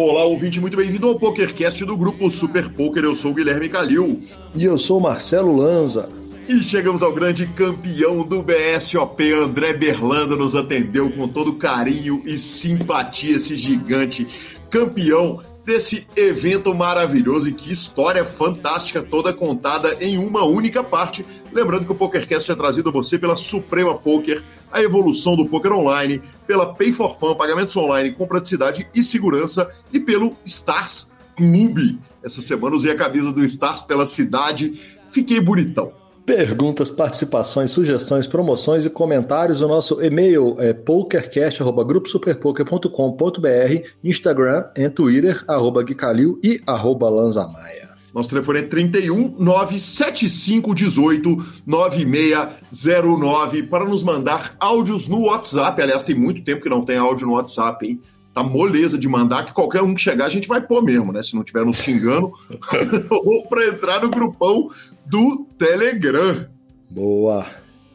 Olá, ouvinte, muito bem-vindo ao PokerCast do Grupo Super Poker. Eu sou o Guilherme Calil. E eu sou o Marcelo Lanza. E chegamos ao grande campeão do BSOP, André Berlanda, nos atendeu com todo carinho e simpatia, esse gigante campeão desse evento maravilhoso e que história fantástica, toda contada em uma única parte. Lembrando que o PokerCast é trazido a você pela Suprema Poker, a evolução do poker online, pela Pay4Fun, pagamentos online com praticidade e segurança, e pelo Stars Club. Essa semana usei a camisa do Stars pela cidade, fiquei bonitão. Perguntas, participações, sugestões, promoções e comentários. O nosso e-mail é pokercast@gruposuperpoker.com.br, Instagram e Twitter @guicalil e @lanzamaia. Nosso telefone é 31 975 18 9609, para nos mandar áudios no WhatsApp. Aliás, tem muito tempo que não tem áudio no WhatsApp, hein? Tá moleza de mandar, que qualquer um que chegar a gente vai pôr mesmo, né? Se não tiver nos xingando ou para entrar no grupão do Telegram. Boa.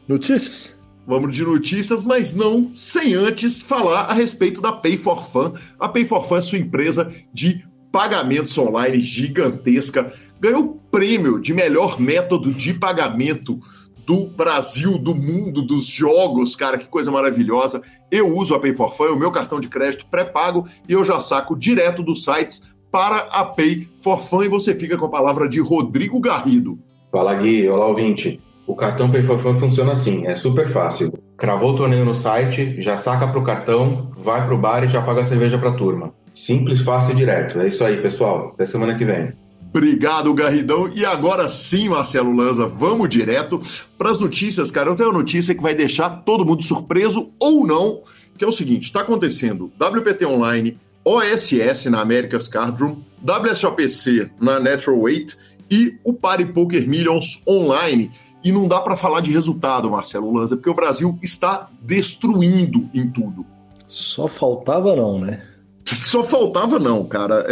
Notícias? Vamos de notícias, mas não sem antes falar a respeito da Pay4Fun. A Pay4Fun é sua empresa de pagamentos online gigantesca. Ganhou o prêmio de melhor método de pagamento do Brasil, do mundo, dos jogos. Cara, que coisa maravilhosa. Eu uso a Pay4Fun, o meu cartão de crédito pré-pago, e eu já saco direto dos sites para a Pay4Fun. E você fica com a palavra de Rodrigo Garrido. Fala, Gui. Olá, ouvinte. O cartão Pay4Fun funciona assim, é super fácil. Cravou o torneio no site, já saca pro cartão, vai pro bar e já paga a cerveja pra turma. Simples, fácil e direto. É isso aí, pessoal. Até semana que vem. Obrigado, Garridão. E agora sim, Marcelo Lanza, vamos direto para as notícias, cara. Eu tenho uma notícia que vai deixar todo mundo surpreso ou não, que é o seguinte: está acontecendo WPT Online, OSS na America's Cardroom, WSOPC na Natural Weight e o Party Poker Millions online. E não dá para falar de resultado, Marcelo Lanza, porque o Brasil está destruindo em tudo. Só faltava não, né? Só faltava não, cara.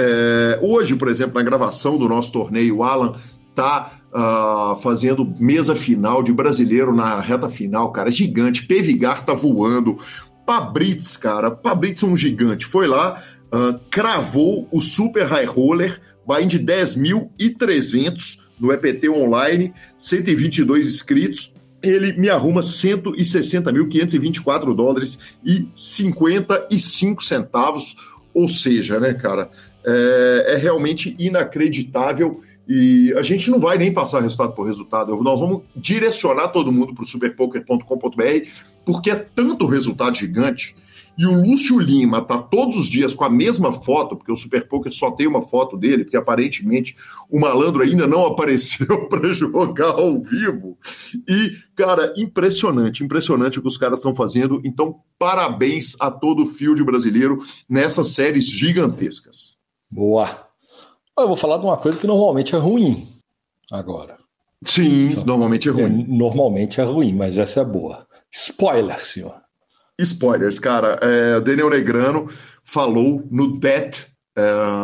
Hoje, por exemplo, na gravação do nosso torneio, o Alan tá fazendo mesa final de brasileiro na reta final, cara. Gigante. Pevigar tá voando. Pabritz, cara. Pabritz é um gigante. Foi lá, cravou o Super High Roller, vai de 10.300 no EPT Online, 122 inscritos. Ele me arruma $160.524.55. Ou seja, né, cara, é realmente inacreditável. E a gente não vai nem passar resultado por resultado. Nós vamos direcionar todo mundo para o superpoker.com.br, porque é tanto resultado gigante. E o Lúcio Lima tá todos os dias com a mesma foto, porque o Super Poker só tem uma foto dele, porque aparentemente o malandro ainda não apareceu para jogar ao vivo. E, cara, impressionante o que os caras estão fazendo. Então, parabéns a todo o field brasileiro nessas séries gigantescas. Boa. Eu vou falar de uma coisa que normalmente é ruim agora. Sim, então, normalmente é ruim. Normalmente é ruim, mas essa é boa. Spoiler, senhor. Spoilers, cara. Daniel Negrano falou no DET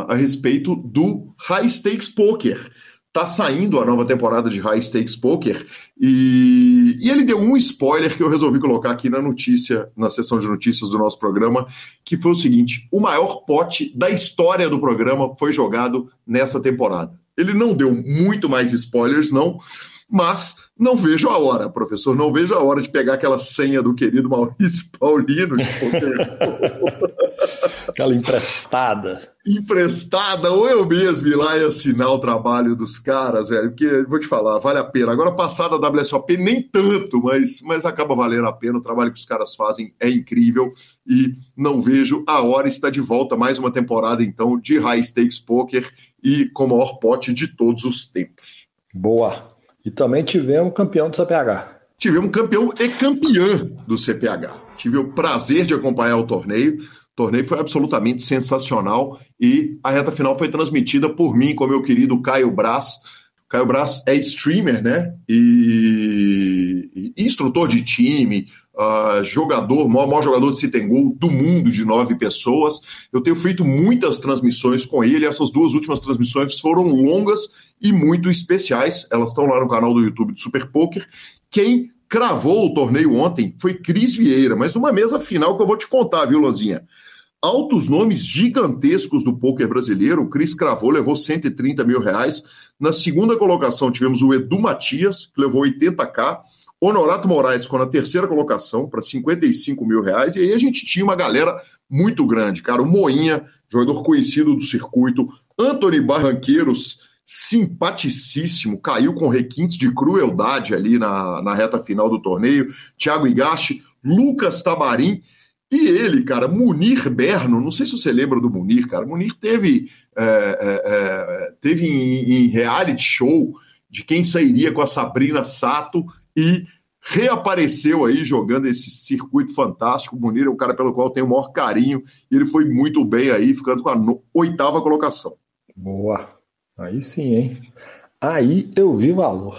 a respeito do High Stakes Poker. Tá saindo a nova temporada de High Stakes Poker e ele deu um spoiler que eu resolvi colocar aqui na notícia, na sessão de notícias do nosso programa, que foi o seguinte: o maior pote da história do programa foi jogado nessa temporada. Ele não deu muito mais spoilers, não, mas não vejo a hora, professor, não vejo a hora de pegar aquela senha do querido Maurício Paulino de poker. Aquela emprestada. Emprestada, ou eu mesmo ir lá e assinar o trabalho dos caras, velho, porque, vou te falar, vale a pena. Agora, passada a WSOP, nem tanto, mas acaba valendo a pena. O trabalho que os caras fazem é incrível e não vejo a hora. Está de volta mais uma temporada, então, de High Stakes Poker e com o maior pote de todos os tempos. Boa. E também tivemos campeão do CPH. Tivemos campeão e campeã do CPH. Tive o prazer de acompanhar o torneio. O torneio foi absolutamente sensacional e a reta final foi transmitida por mim, com meu querido Caio Brás. Caio Brás é streamer, né? E instrutor de time, jogador, maior jogador de City Gold do mundo, de 9 pessoas. Eu tenho feito muitas transmissões com ele. Essas duas últimas transmissões foram longas e muito especiais. Elas estão lá no canal do YouTube do Super Poker. Quem cravou o torneio ontem foi Cris Vieira, mas numa mesa final que eu vou te contar, viu, Lanzinha? altos nomes gigantescos do poker brasileiro. O Cris Cravô levou R$130 mil. Na segunda colocação tivemos o Edu Matias, que levou 80k. Honorato Moraes ficou na terceira colocação para R$55 mil. E aí a gente tinha uma galera muito grande, cara. O Moinha, jogador conhecido do circuito. Antony Barranqueiros, simpaticíssimo, caiu com requintes de crueldade ali na reta final do torneio. Thiago Higashi, Lucas Tabarim e ele, cara, Munir Berno. Não sei se você lembra do Munir, cara. Munir teve em reality show de quem sairia com a Sabrina Sato e reapareceu aí jogando esse circuito fantástico. O Munir é o cara pelo qual eu tenho o maior carinho e ele foi muito bem aí, ficando com a oitava colocação. Boa! Aí sim, hein? Aí eu vi valor.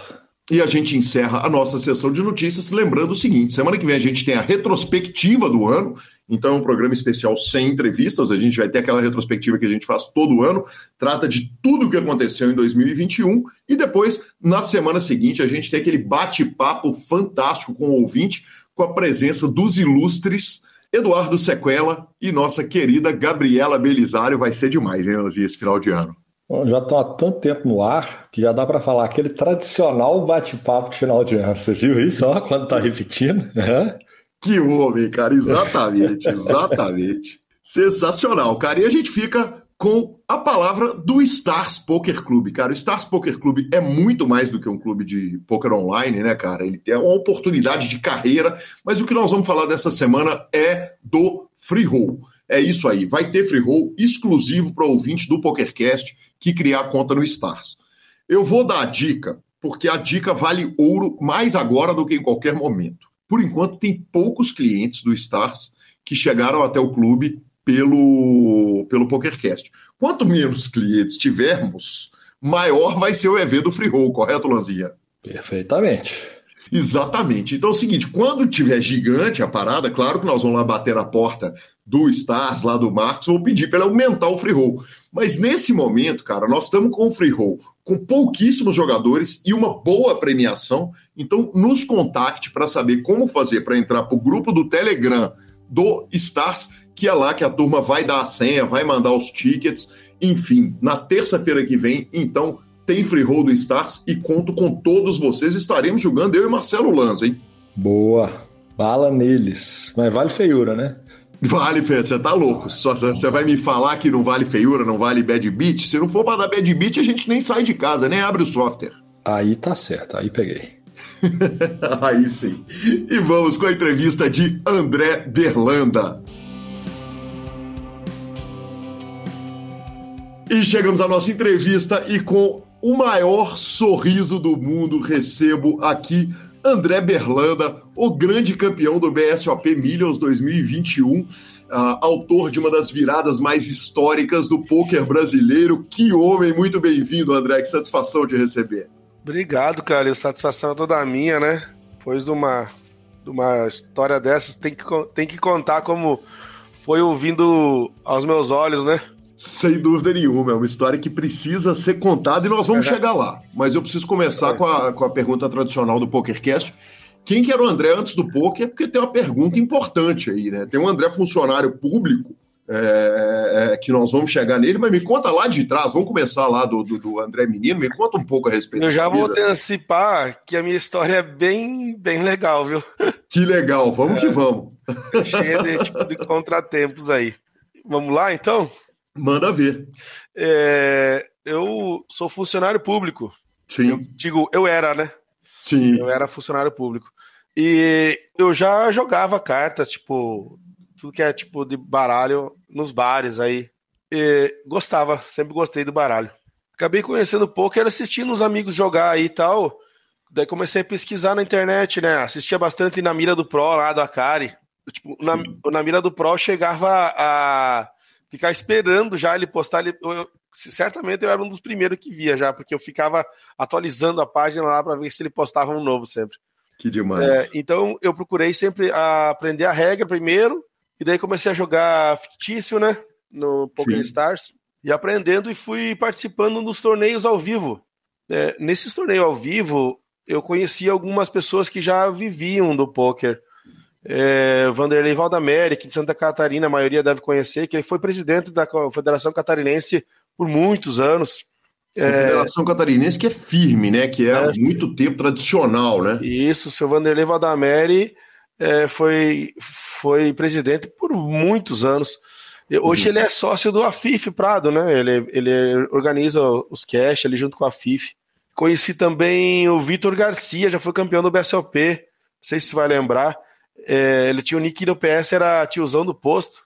E a gente encerra a nossa sessão de notícias lembrando o seguinte: semana que vem a gente tem a retrospectiva do ano, então é um programa especial sem entrevistas. A gente vai ter aquela retrospectiva que a gente faz todo ano, trata de tudo o que aconteceu em 2021 e depois, na semana seguinte, a gente tem aquele bate-papo fantástico com o ouvinte, com a presença dos ilustres Eduardo Sequela e nossa querida Gabriela Belisário. Vai ser demais, hein, Lanzinha, esse final de ano. Bom, já estão há tanto tempo no ar que já dá para falar aquele tradicional bate-papo de final de ano. Você viu isso? Ó, quando está repetindo. Uhum. Que homem, cara. Exatamente, exatamente. Sensacional, cara. E a gente fica com a palavra do Stars Poker Club, cara. O Stars Poker Club é muito mais do que um clube de poker online, né, cara? Ele tem uma oportunidade de carreira, mas o que nós vamos falar dessa semana é do free roll. É isso aí, vai ter free roll exclusivo para ouvinte do PokerCast que criar conta no Stars. Eu vou dar a dica, porque a dica vale ouro mais agora do que em qualquer momento. Por enquanto, tem poucos clientes do Stars que chegaram até o clube pelo PokerCast. Quanto menos clientes tivermos, maior vai ser o EV do free roll, correto, Lanzinha? Perfeitamente. Exatamente. Então é o seguinte, quando tiver gigante a parada, claro que nós vamos lá bater na porta do Stars, lá do Marcos, vamos pedir para ele aumentar o free roll. Mas nesse momento, cara, nós estamos com o free roll, com pouquíssimos jogadores e uma boa premiação. Então nos contacte para saber como fazer para entrar para o grupo do Telegram do Stars, que é lá que a turma vai dar a senha, vai mandar os tickets. Enfim, na terça-feira que vem, então, tem free roll do Stars e conto com todos vocês. Estaremos jogando, eu e Marcelo Lanza, hein? Boa. Bala neles. Mas vale feiura, né? Vale feiura. Você tá louco. Você vai me falar que não vale feiura, não vale bad beat? Se não for pra dar bad beat, a gente nem sai de casa, nem abre o software. Aí tá certo. Aí peguei. Aí sim. E vamos com a entrevista de André Berlanda. E chegamos à nossa entrevista e com o maior sorriso do mundo, recebo aqui André Berlanda, o grande campeão do BSOP Millions 2021, autor de uma das viradas mais históricas do pôquer brasileiro. Que homem, muito bem-vindo, André, que satisfação te receber. Obrigado, cara, a satisfação é toda minha, né? Depois de uma história dessas, tem que contar como foi ouvindo aos meus olhos, né? Sem dúvida nenhuma, é uma história que precisa ser contada e nós vamos chegar lá. Mas eu preciso começar com a pergunta tradicional do PokerCast. Quem que era o André antes do poker? Porque tem uma pergunta importante aí, né? Tem um André funcionário público que nós vamos chegar nele, mas me conta lá de trás, vamos começar lá do André menino, me conta um pouco a respeito. Eu já vou antecipar que a minha história é bem, bem legal, viu? Que legal, vamos que vamos. Cheio de contratempos aí. Vamos lá, então? Manda ver. Eu sou funcionário público. Sim. Eu era, né? Sim. Eu era funcionário público. E eu já jogava cartas, tipo, tudo que é tipo de baralho nos bares aí. E gostava, sempre gostei do baralho. Acabei conhecendo pôquer assistindo uns amigos jogar aí e tal. Daí comecei a pesquisar na internet, né? Assistia bastante na Mira do Pro lá do Akari. Tipo, na Mira do Pro chegava a ficar esperando já ele postar. Certamente eu era um dos primeiros que via já, porque eu ficava atualizando a página lá para ver se ele postava um novo sempre. Que demais. Então eu procurei sempre aprender a regra primeiro, e daí comecei a jogar fictício, né, no Poker Stars, e aprendendo, e fui participando dos torneios ao vivo. Nesses torneios ao vivo, eu conheci algumas pessoas que já viviam do poker. Vanderlei Valdameri, que de Santa Catarina, a maioria deve conhecer, que ele foi presidente da Federação Catarinense por muitos anos. Federação Catarinense que é firme, né? Que é há muito tempo tradicional, né? Isso, o seu Vanderlei Valdameri foi presidente por muitos anos. Hoje ele é sócio do Afif Prado, né? Ele organiza os cash ali junto com a Afif. Conheci também o Vitor Garcia, já foi campeão do BSOP, não sei se você vai lembrar. Ele tinha o nick do PS, era tiozão do posto.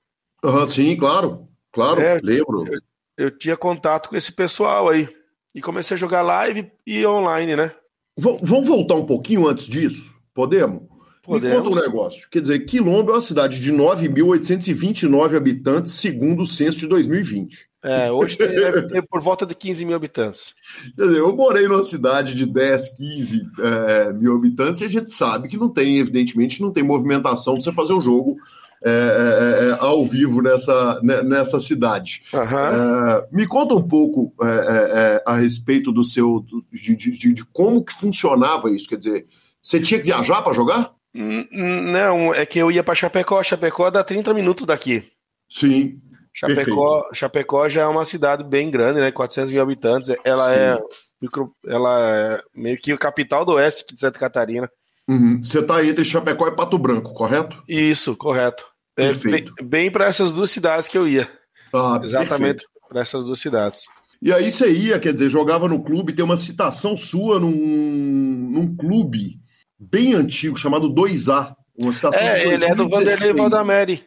Sim, claro, lembro. Eu tinha contato com esse pessoal aí. E comecei a jogar live e online, né? Vamos voltar um pouquinho antes disso? Podemos? Me conta um negócio. Quer dizer, Quilombo é uma cidade de 9.829 habitantes, segundo o censo de 2020. Hoje deve ter por volta de 15 mil habitantes. Quer dizer, eu morei numa cidade de 10, 15 mil habitantes e a gente sabe que não tem, evidentemente, não tem movimentação para você fazer um jogo ao vivo nessa cidade. Me conta um pouco a respeito do seu de como que funcionava isso. Quer dizer, você tinha que viajar para jogar? Não, é que eu ia para Chapecó. Chapecó dá 30 minutos daqui. Sim. Chapecó já é uma cidade bem grande, né? 400 mil habitantes. Ela é meio que a capital do oeste de Santa Catarina. Você está entre Chapecó e Pato Branco, correto? Isso, correto. Perfeito. Bem para essas duas cidades que eu ia. Exatamente para essas duas cidades. E aí você ia, quer dizer, jogava no clube, tem uma citação sua num clube bem antigo, chamado 2A. Uma citação ele é do Vanderlei Valdameri.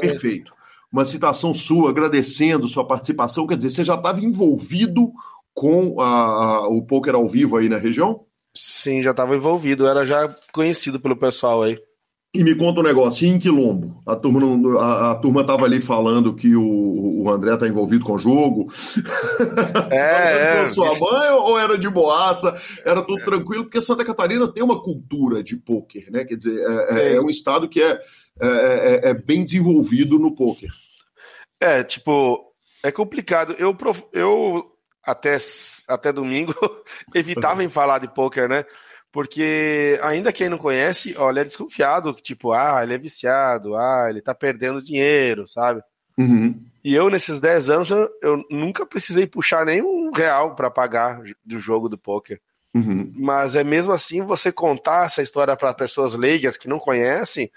Perfeito. Uma citação sua, agradecendo sua participação, quer dizer, você já estava envolvido com o poker ao vivo aí na região? Sim, já estava envolvido, era já conhecido pelo pessoal aí. E me conta um negócio, em Quilombo, a turma estava ali falando que o André está envolvido com o jogo, com sua mãe, ou era de boaça, era tudo tranquilo, porque Santa Catarina tem uma cultura de pôquer, né? Quer dizer, é um estado que é bem desenvolvido no pôquer. É complicado, eu até domingo, evitava em falar de pôquer, né? Porque ainda quem não conhece, olha, é desconfiado, ele é viciado, ele tá perdendo dinheiro, sabe? E eu, nesses 10 anos, eu nunca precisei puxar nenhum real para pagar do jogo do pôquer. Mas é mesmo assim, você contar essa história para pessoas leigas que não conhecem,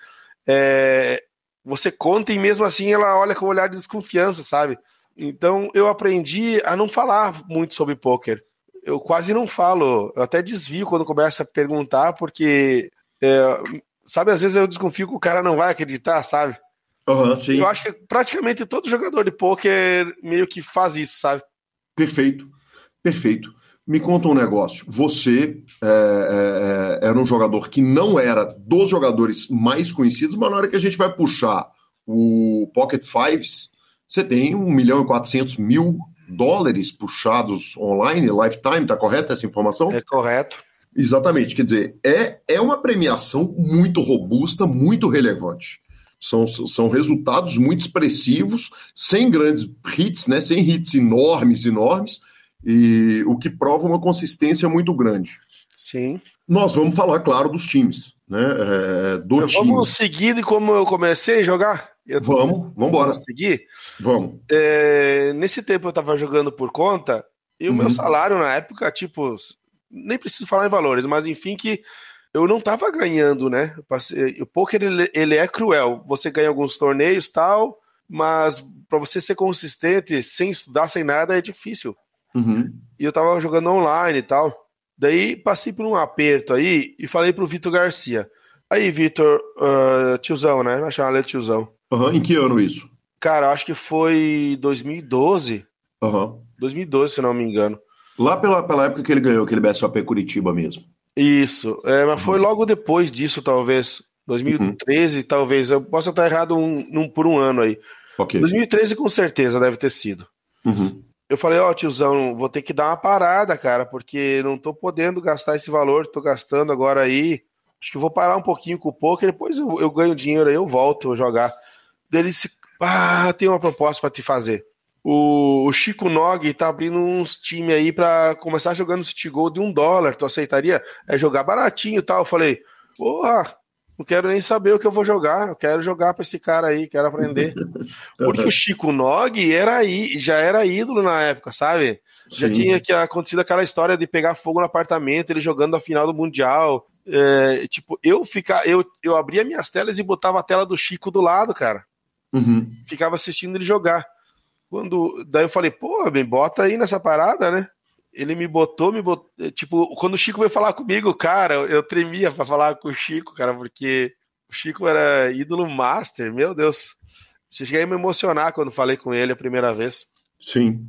você conta e mesmo assim ela olha com um olhar de desconfiança, sabe? Então, eu aprendi a não falar muito sobre pôquer. Eu quase não falo. Eu até desvio quando começa a perguntar, porque, às vezes eu desconfio que o cara não vai acreditar, sabe? Sim. Eu acho que praticamente todo jogador de pôquer meio que faz isso, sabe? Perfeito. Me conta um negócio. Você era um jogador que não era dos jogadores mais conhecidos, mas na hora que a gente vai puxar o Pocket Fives, você tem $1.400.000 puxados online, lifetime, tá correta essa informação? É correto. Exatamente, quer dizer, é uma premiação muito robusta, muito relevante. São resultados muito expressivos, sem grandes hits, né? Sem hits enormes, e o que prova uma consistência muito grande. Sim. Nós vamos falar, claro, dos times, né? Vamos seguir de como eu comecei a jogar? Vamos embora. Seguir? Vamos. Nesse tempo eu tava jogando por conta e o meu salário na época, nem preciso falar em valores, mas enfim, que eu não tava ganhando, né? O poker ele é cruel. Você ganha alguns torneios e tal, mas para você ser consistente, sem estudar, sem nada, é difícil. E eu tava jogando online e tal. Daí passei por um aperto aí e falei pro Vitor Garcia. Aí, Vitor, tiozão, né? Nós chamamos ele de tiozão. Em que ano isso? Cara, acho que foi 2012. 2012, se não me engano. Lá pela época que ele ganhou aquele BSOP Curitiba mesmo. Isso. Mas foi logo depois disso, talvez. 2013, talvez. Eu posso estar errado por um ano aí. Okay. 2013, com certeza, deve ter sido. Eu falei, tiozão, vou ter que dar uma parada, cara, porque não tô podendo gastar esse valor que tô gastando agora aí. Acho que vou parar um pouquinho com o poker, depois eu ganho dinheiro aí, eu volto a jogar. Daí ele disse, tem uma proposta pra te fazer. O Chico Nogueira tá abrindo uns times aí pra começar jogando City Gold de $1, tu aceitaria? É jogar baratinho e tal. Eu falei, porra, não quero nem saber o que eu vou jogar, eu quero jogar para esse cara aí, quero aprender. Porque o Chico Nogue já era ídolo na época, sabe? Sim. Já tinha acontecido aquela história de pegar fogo no apartamento, ele jogando a final do Mundial. É, tipo, eu abria minhas telas e botava a tela do Chico do lado, cara. Uhum. Ficava assistindo ele jogar. Daí eu falei, pô, bem, bota aí nessa parada, né? Ele me botou, tipo, quando o Chico veio falar comigo, cara, eu tremia pra falar com o Chico, cara, porque o Chico era ídolo master, meu Deus. Cheguei a me emocionar quando falei com ele a primeira vez. Sim.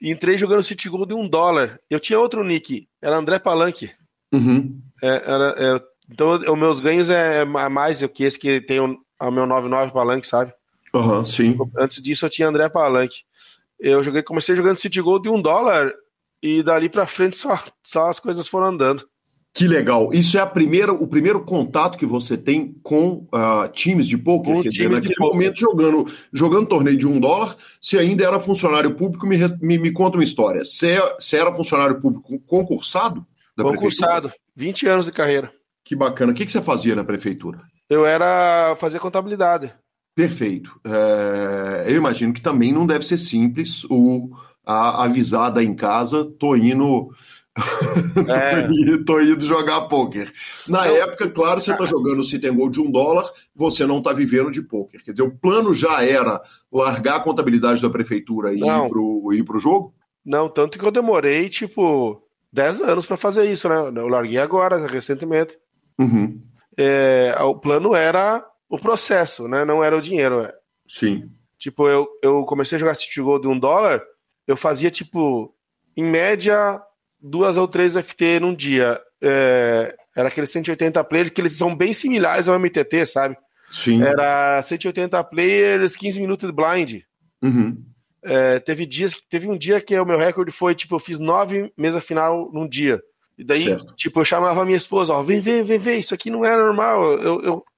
E entrei jogando City Gold de $1. Eu tinha outro nick, era André Palanque. Uhum. Então, os meus ganhos é mais do que esse que tem o meu 99 Palanque, sabe? Uhum, sim. Antes disso eu tinha André Palanque. Eu comecei jogando City Gold de $1. E dali pra frente só as coisas foram andando. Que legal. Isso é o primeiro contato que você tem com times de pôquer? Quer dizer, naquele momento, jogando torneio de $1, você ainda era funcionário público. Me conta uma história. Você era funcionário público concursado? Concursado. 20 anos de carreira. Que bacana. O que você fazia na prefeitura? Eu fazia contabilidade. Perfeito. Eu imagino que também não deve ser simples avisada em casa, tô indo tô indo jogar pôquer. Na época, claro, você tá jogando City Gold de $1, você não tá vivendo de pôquer. Quer dizer, o plano já era largar a contabilidade da prefeitura e ir pro jogo? Não, tanto que eu demorei, 10 anos pra fazer isso, né? Eu larguei agora, recentemente. Uhum. O plano era o processo, né? Não era o dinheiro. Sim. Eu comecei a jogar City Gold de $1, eu fazia, em média, 2 ou 3 FT num dia. Era aqueles 180 players, que eles são bem similares ao MTT, sabe? Sim. Era 180 players, 15 minutos de blind. Uhum. Teve um dia que o meu recorde foi, eu fiz 9 mesa final num dia. E daí, certo. Eu chamava a minha esposa, ó, vem, isso aqui não é normal,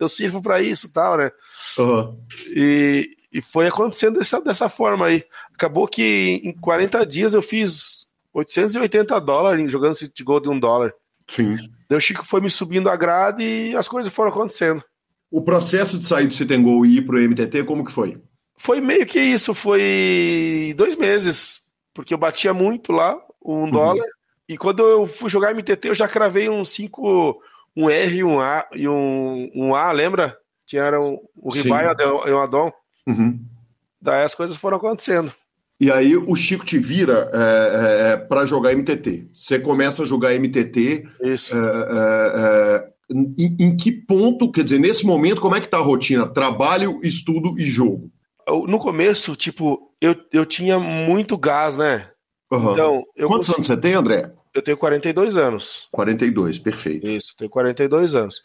eu sirvo pra isso e tal, né? Uhum. E foi acontecendo dessa forma aí. Acabou que em 40 dias eu fiz $880 jogando City Gold de $1. Sim. Daí o Chico foi me subindo a grade e as coisas foram acontecendo. O processo de sair do City Gold e ir pro MTT, como que foi? Foi meio que isso, foi 2 meses, porque eu batia muito lá, o $1, e quando eu fui jogar MTT eu já cravei uns 5, um R e um A, lembra? Que era o Ribai e o Adon. Uhum. Daí as coisas foram acontecendo. E aí o Chico te vira para jogar MTT. Você começa a jogar MTT. Isso. Em que ponto, quer dizer, nesse momento, como é que tá a rotina? Trabalho, estudo e jogo. No começo, eu tinha muito gás, né? Uhum. Então, Quantos anos você tem, André? Eu tenho 42 anos. 42, perfeito. Isso, tenho 42 anos.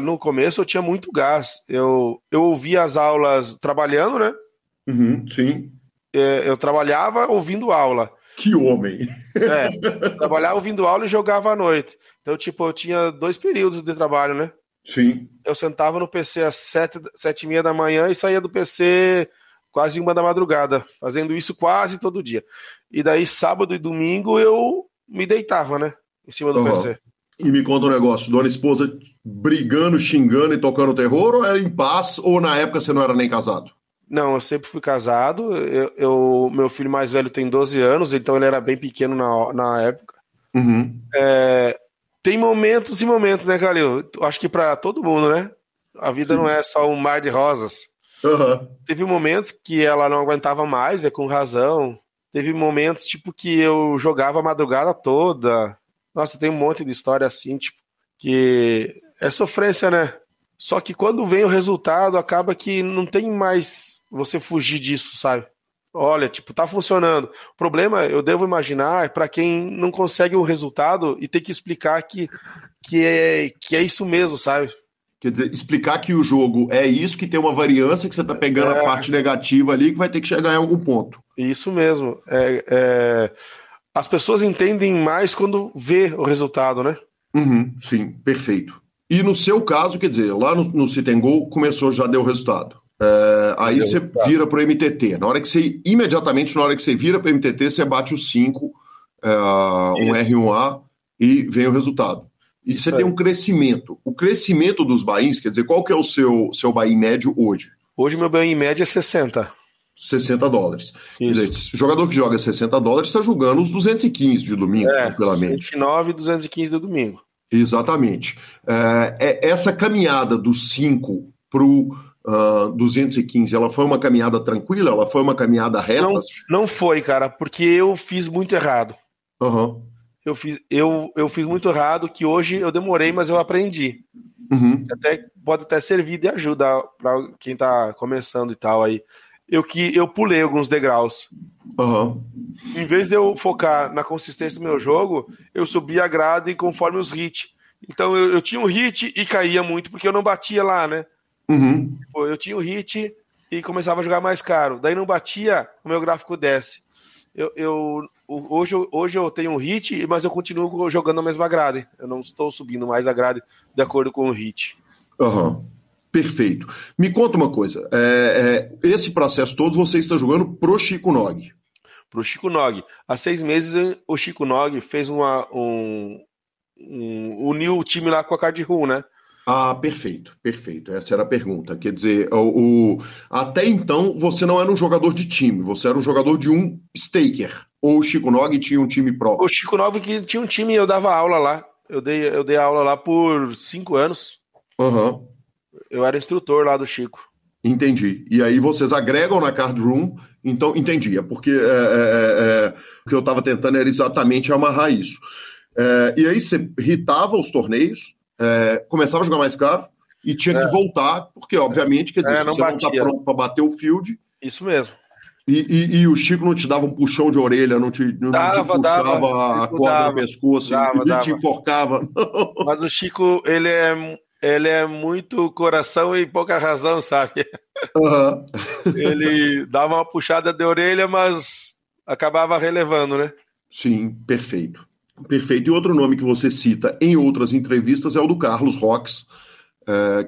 No começo eu tinha muito gás. Eu ouvia as aulas trabalhando, né? Uhum, sim. Eu trabalhava ouvindo aula. Que homem! Trabalhava ouvindo aula e jogava à noite. Então, eu tinha 2 períodos de trabalho, né? Sim. Eu sentava no PC às 7h30 da manhã e saía do PC quase 1h da madrugada, fazendo isso quase todo dia. E daí, sábado e domingo, eu me deitava, né? Em cima do PC. E me conta um negócio, dona esposa brigando, xingando e tocando terror, ou era em paz, ou na época você não era nem casado? Não, eu sempre fui casado. Meu filho mais velho tem 12 anos, então ele era bem pequeno na época. Uhum. Tem momentos e momentos, né, Calil? Acho que pra todo mundo, né? A vida Sim. não é só um mar de rosas. Uhum. Teve momentos que ela não aguentava mais, com razão. Teve momentos, que eu jogava a madrugada toda. Nossa, tem um monte de história assim, que é sofrência, né? Só que quando vem o resultado, acaba que não tem mais você fugir disso, sabe? Olha, tá funcionando. O problema, eu devo imaginar, é pra quem não consegue o resultado e tem que explicar que é isso mesmo, sabe? Quer dizer, explicar que o jogo é isso, que tem uma variância, que você tá pegando a parte negativa ali, que vai ter que chegar em algum ponto. Isso mesmo. As pessoas entendem mais quando vê o resultado, né? Uhum, sim, perfeito. E no seu caso, quer dizer, lá no City Gold começou, já deu resultado. Aí você vira pro MTT. Imediatamente na hora que você vira pro MTT, você bate o 5, um R e um A, e vem o resultado. E você tem um crescimento. O crescimento dos buy-ins, quer dizer, qual que é o seu buy-in médio hoje? Hoje meu buy-in médio é 60. 60 dólares. Quer dizer, jogador que joga 60 dólares está jogando os 215 de domingo, tranquilamente. 29 e 215 de domingo. Exatamente. Essa caminhada dos 5 para o 215, ela foi uma caminhada tranquila? Ela foi uma caminhada reta? Não foi, cara, porque eu fiz muito errado. Uhum. Eu fiz muito errado, que hoje eu demorei, mas eu aprendi. Uhum. Pode até servir de ajuda para quem está começando e tal aí. Eu pulei alguns degraus. Uhum. Em vez de eu focar na consistência do meu jogo, eu subi a grade conforme os hits. Então eu tinha um hit e caía muito, porque eu não batia lá, né? Uhum. Eu tinha um hit e começava a jogar mais caro. Daí não batia, o meu gráfico desce. Hoje eu tenho um hit, mas eu continuo jogando a mesma grade. Eu não estou subindo mais a grade de acordo com o hit. Aham. Uhum. Perfeito. Me conta uma coisa, esse processo todo você está jogando pro Chico Nogue? Pro Chico Nogue. Há 6 meses o Chico Nogue fez uniu o time lá com a Cardiú, né? Ah, perfeito. Essa era a pergunta. Quer dizer, até então você não era um jogador de time, você era um jogador de um staker. Ou o Chico Nogue tinha um time próprio? O Chico Nogue que tinha um time, eu dava aula lá. Eu dei aula lá por 5 anos. Aham. Uhum. Eu era instrutor lá do Chico. Entendi. E aí vocês agregam na Card Room, então entendi. Porque o que eu estava tentando era exatamente amarrar isso. E aí você hitava os torneios, começava a jogar mais caro e tinha que voltar, porque obviamente, quer dizer, você não está pronto para bater o field. Isso mesmo. E o Chico não te dava um puxão de orelha, não te puxava a corda no pescoço, não te enforcava. Mas o Chico, ele é muito coração e pouca razão, sabe? Uhum. Ele dava uma puxada de orelha, mas acabava relevando, né? Sim, perfeito. E outro nome que você cita em outras entrevistas é o do Carlos Rox,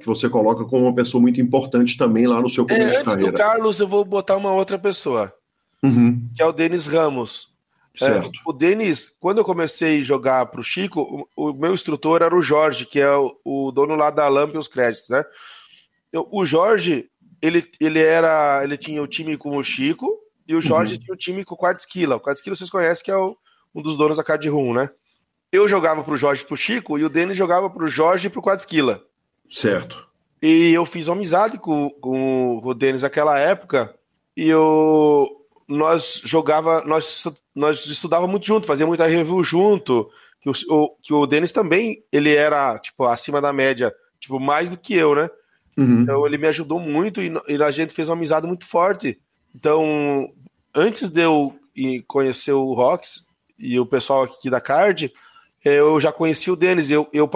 que você coloca como uma pessoa muito importante também lá no seu começo de carreira. Antes do Carlos, eu vou botar uma outra pessoa, uhum, que é o Denis Ramos. Certo. O Denis, quando eu comecei a jogar pro Chico, o meu instrutor era o Jorge, que é o dono lá da Lamp e os créditos, né? O Jorge, ele tinha o time com o Chico, e o Jorge, uhum, tinha o time com o Quadsquilla. O Quadsquilla vocês conhecem, que é um dos donos da Card Room, né? Eu jogava pro Jorge e pro Chico, e o Denis jogava pro Jorge e pro Quadsquilla. Certo. E eu fiz uma amizade com o Denis naquela época, e eu... Nós estudávamos muito junto, fazia muita review junto, que o Denis também, ele era, tipo, acima da média, tipo, mais do que eu, né? Uhum. Então ele me ajudou muito e a gente fez uma amizade muito forte. Então, antes de eu conhecer o Rox e o pessoal aqui da Card, eu já conheci o Denis, eu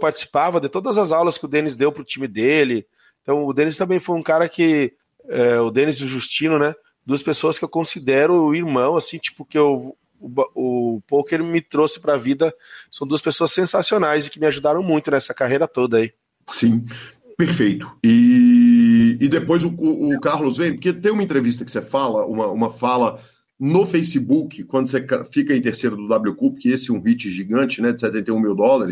participava de todas as aulas que o Denis deu pro time dele. Então o Denis também foi um cara que, o Denis e o Justino, né? 2 pessoas que eu considero irmão, assim, tipo, que o poker me trouxe pra vida. São 2 pessoas sensacionais e que me ajudaram muito nessa carreira toda aí. Sim, perfeito. E depois o Carlos vem, porque tem uma entrevista que você fala, uma fala no Facebook, quando você fica em terceiro do WCUP, que esse é um hit gigante, né, de $71 mil, no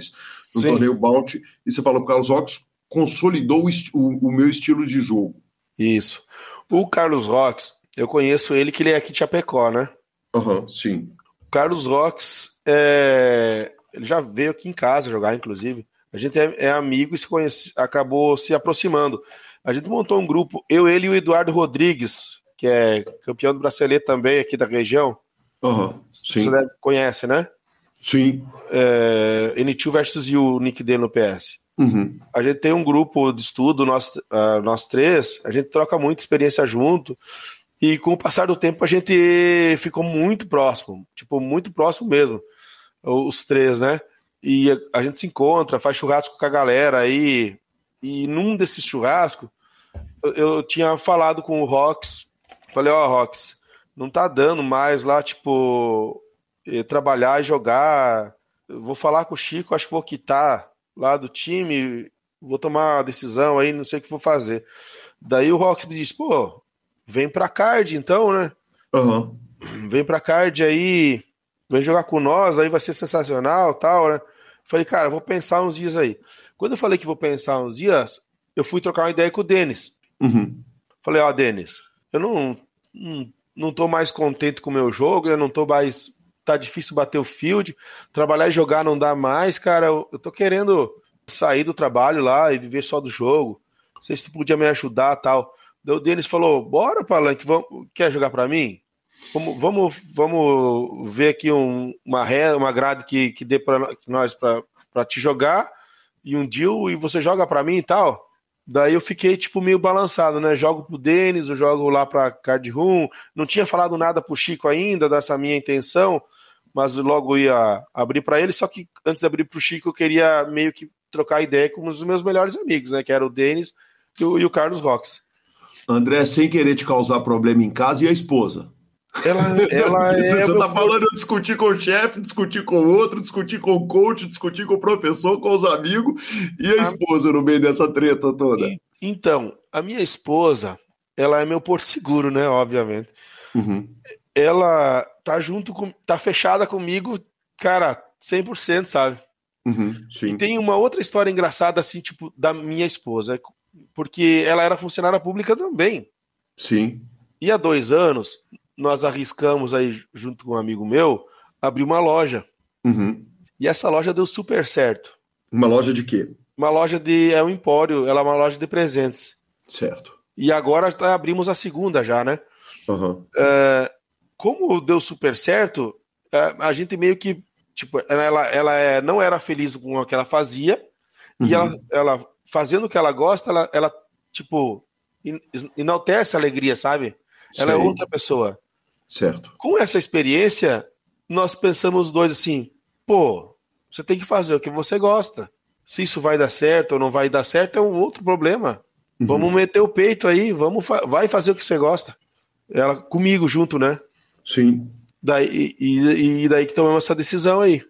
torneio Bounty, e você fala, o Carlos Rox consolidou o meu estilo de jogo. Isso. O Carlos Rox, eu conheço ele, que ele é aqui de Chapecó, né? Aham, uhum, sim. O Carlos Rox, ele já veio aqui em casa jogar, inclusive. A gente é amigo e acabou se aproximando. A gente montou um grupo, eu, ele e o Eduardo Rodrigues, que é campeão do bracelete também aqui da região. Aham, uhum, sim. Você conhece, né? Sim. N2 versus U, o nick dele no PS. Uhum. A gente tem um grupo de estudo, nós 3, a gente troca muita experiência junto. E com o passar do tempo a gente ficou muito próximo, tipo, muito próximo mesmo, os 3, né? E a gente se encontra, faz churrasco com a galera aí, e num desses churrascos eu tinha falado com o Rox, falei, Rox, não tá dando mais lá, tipo, trabalhar e jogar, eu vou falar com o Chico, acho que vou quitar lá do time, vou tomar a decisão aí, não sei o que vou fazer. Daí o Rox me disse, pô, vem pra Card, então, né? Uhum. Vem pra Card aí, vem jogar com nós, aí vai ser sensacional, tal, né? Falei, cara, vou pensar uns dias aí. Quando eu falei que vou pensar uns dias, eu fui trocar uma ideia com o Denis. Uhum. Falei, ó, Denis, eu não tô mais contente com o meu jogo, eu não tô mais... Tá difícil bater o field, trabalhar e jogar não dá mais, cara, eu tô querendo sair do trabalho lá e viver só do jogo. Não sei se tu podia me ajudar, tal. Daí o Denis falou, bora, Palanque, quer jogar pra mim? Vamos ver aqui uma grade que dê pra nós pra te jogar, e um deal, e você joga pra mim e tal. Daí eu fiquei tipo meio balançado, né? Jogo pro Denis, eu jogo lá pra Cardiú. Não tinha falado nada pro Chico ainda dessa minha intenção, mas logo ia abrir pra ele. Só que antes de abrir pro Chico, eu queria meio que trocar ideia com um dos meus melhores amigos, né? Que era o Denis e o Carlos Rox. André, sem querer te causar problema em casa, e a esposa? Ela Você tá falando discutir com o chefe, discutir com o outro, discutir com o coach, discutir com o professor, com os amigos, e a esposa no meio dessa treta toda. Então, a minha esposa, ela é meu porto seguro, né, obviamente. Uhum. Ela tá tá fechada comigo, cara, 100%, sabe? Uhum, sim. E tem uma outra história engraçada, assim, tipo, da minha esposa, porque ela era funcionária pública também. Sim. E há 2 anos... nós arriscamos aí, junto com um amigo meu, abrir uma loja. Uhum. E essa loja deu super certo. Uma loja de quê? Uma loja é um empório, ela é uma loja de presentes. Certo. E agora abrimos a segunda já, né? Uhum. Como deu super certo, a gente meio que, tipo, ela não era feliz com o que ela fazia, uhum. E ela fazendo o que ela gosta, ela tipo, enaltece a alegria, sabe? Ela é outra pessoa. Certo. Com essa experiência, nós pensamos os dois assim, pô, você tem que fazer o que você gosta. Se isso vai dar certo ou não vai dar certo é um outro problema. Uhum. Vamos meter o peito aí, vai fazer o que você gosta. Ela comigo junto, né? Sim. Daí que tomamos essa decisão aí.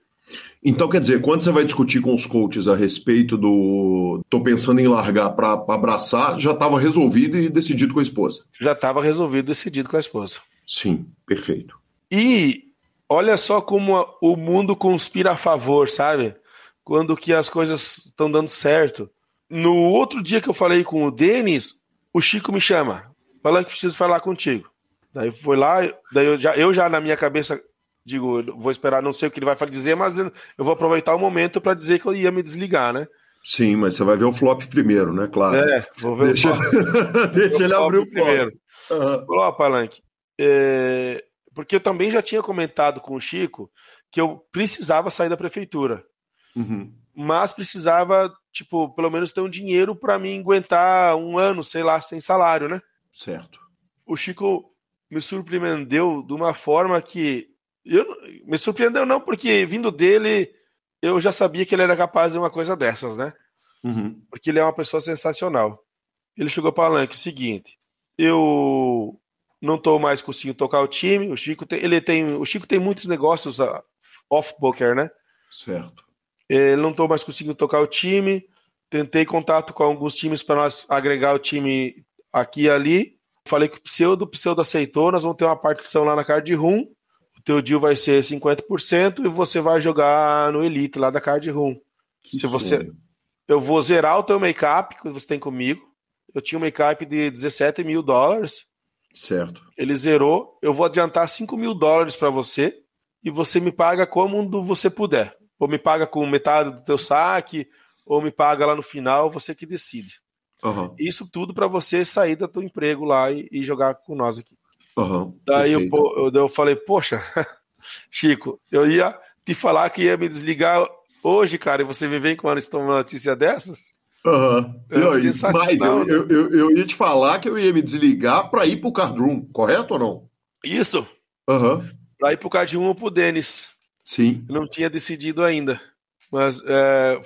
Então, quer dizer, quando você vai discutir com os coaches a respeito do tô pensando em largar para abraçar, já estava resolvido e decidido com a esposa. Já estava resolvido e decidido com a esposa. Sim, perfeito. E olha só como o mundo conspira a favor, sabe? Quando que as coisas estão dando certo. No outro dia que eu falei com o Denis, o Chico me chama, falando que preciso falar contigo. Daí foi lá, daí eu já na minha cabeça... Digo, vou esperar, não sei o que ele vai dizer, mas eu vou aproveitar o momento para dizer que eu ia me desligar, né? Sim, mas você vai ver o flop primeiro, né? Claro. Vou ver o flop. Deixa ele abrir o flop primeiro. Uhum. Falou, Palanque, porque eu também já tinha comentado com o Chico que eu precisava sair da prefeitura, uhum. Mas precisava, tipo, pelo menos ter um dinheiro para me aguentar um ano, sei lá, sem salário, né? Certo. O Chico me surpreendeu de uma forma que me surpreendeu não, porque vindo dele, eu já sabia que ele era capaz de uma coisa dessas, né? Uhum. Porque ele é uma pessoa sensacional. Ele chegou para o Palanque, o seguinte, eu não estou mais conseguindo tocar o time, o Chico tem muitos negócios off-poker, né? Certo. Eu não estou mais conseguindo tocar o time, tentei contato com alguns times para nós agregar o time aqui e ali, falei que o Pseudo aceitou, nós vamos ter uma partição lá na Cardiú, teu deal vai ser 50% e você vai jogar no Elite lá da Cardiú. Eu vou zerar o teu make-up que você tem comigo. Eu tinha um make-up de $17 mil. Certo. Ele zerou. Eu vou adiantar $5 mil para você e você me paga como você puder. Ou me paga com metade do teu saque ou me paga lá no final, você que decide. Uhum. Isso tudo para você sair do teu emprego lá e jogar com nós aqui. Uhum, daí eu falei, poxa, Chico, eu ia te falar que ia me desligar hoje, cara, e você me vem com uma notícia dessas? Uhum. Eu ia te falar que eu ia me desligar para ir pro Cardroom, correto ou não? Isso. Uhum. Para ir pro Cardroom ou pro Denis. Sim. Eu não tinha decidido ainda, mas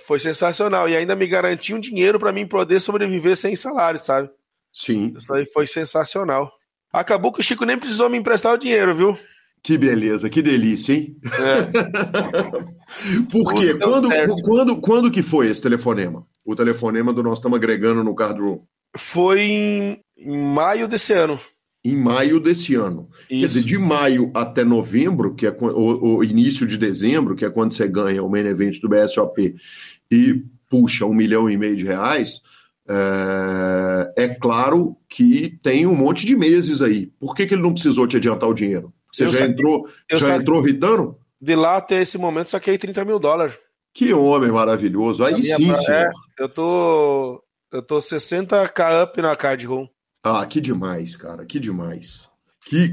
foi sensacional e ainda me garantiu um dinheiro para mim poder sobreviver sem salário, sabe? Sim. Isso aí foi sensacional. Acabou que o Chico nem precisou me emprestar o dinheiro, viu? Que beleza, que delícia, hein? Por quê? Quando que foi esse telefonema? O telefonema do nós estamos agregando no Cardroom? Foi em maio desse ano. em maio desse ano. Isso. Quer dizer, de maio até novembro, que é o início de dezembro, que é quando você ganha o main event do BSOP e puxa R$1,5 milhão, é claro que tem um monte de meses aí. Por que ele não precisou te adiantar o dinheiro? Você já entrou ritando? De lá até esse momento, saquei $30 mil. Que homem maravilhoso. Aí sim, senhor. Eu tô 60k up na Cardiú. Ah, que demais, cara, que demais. Que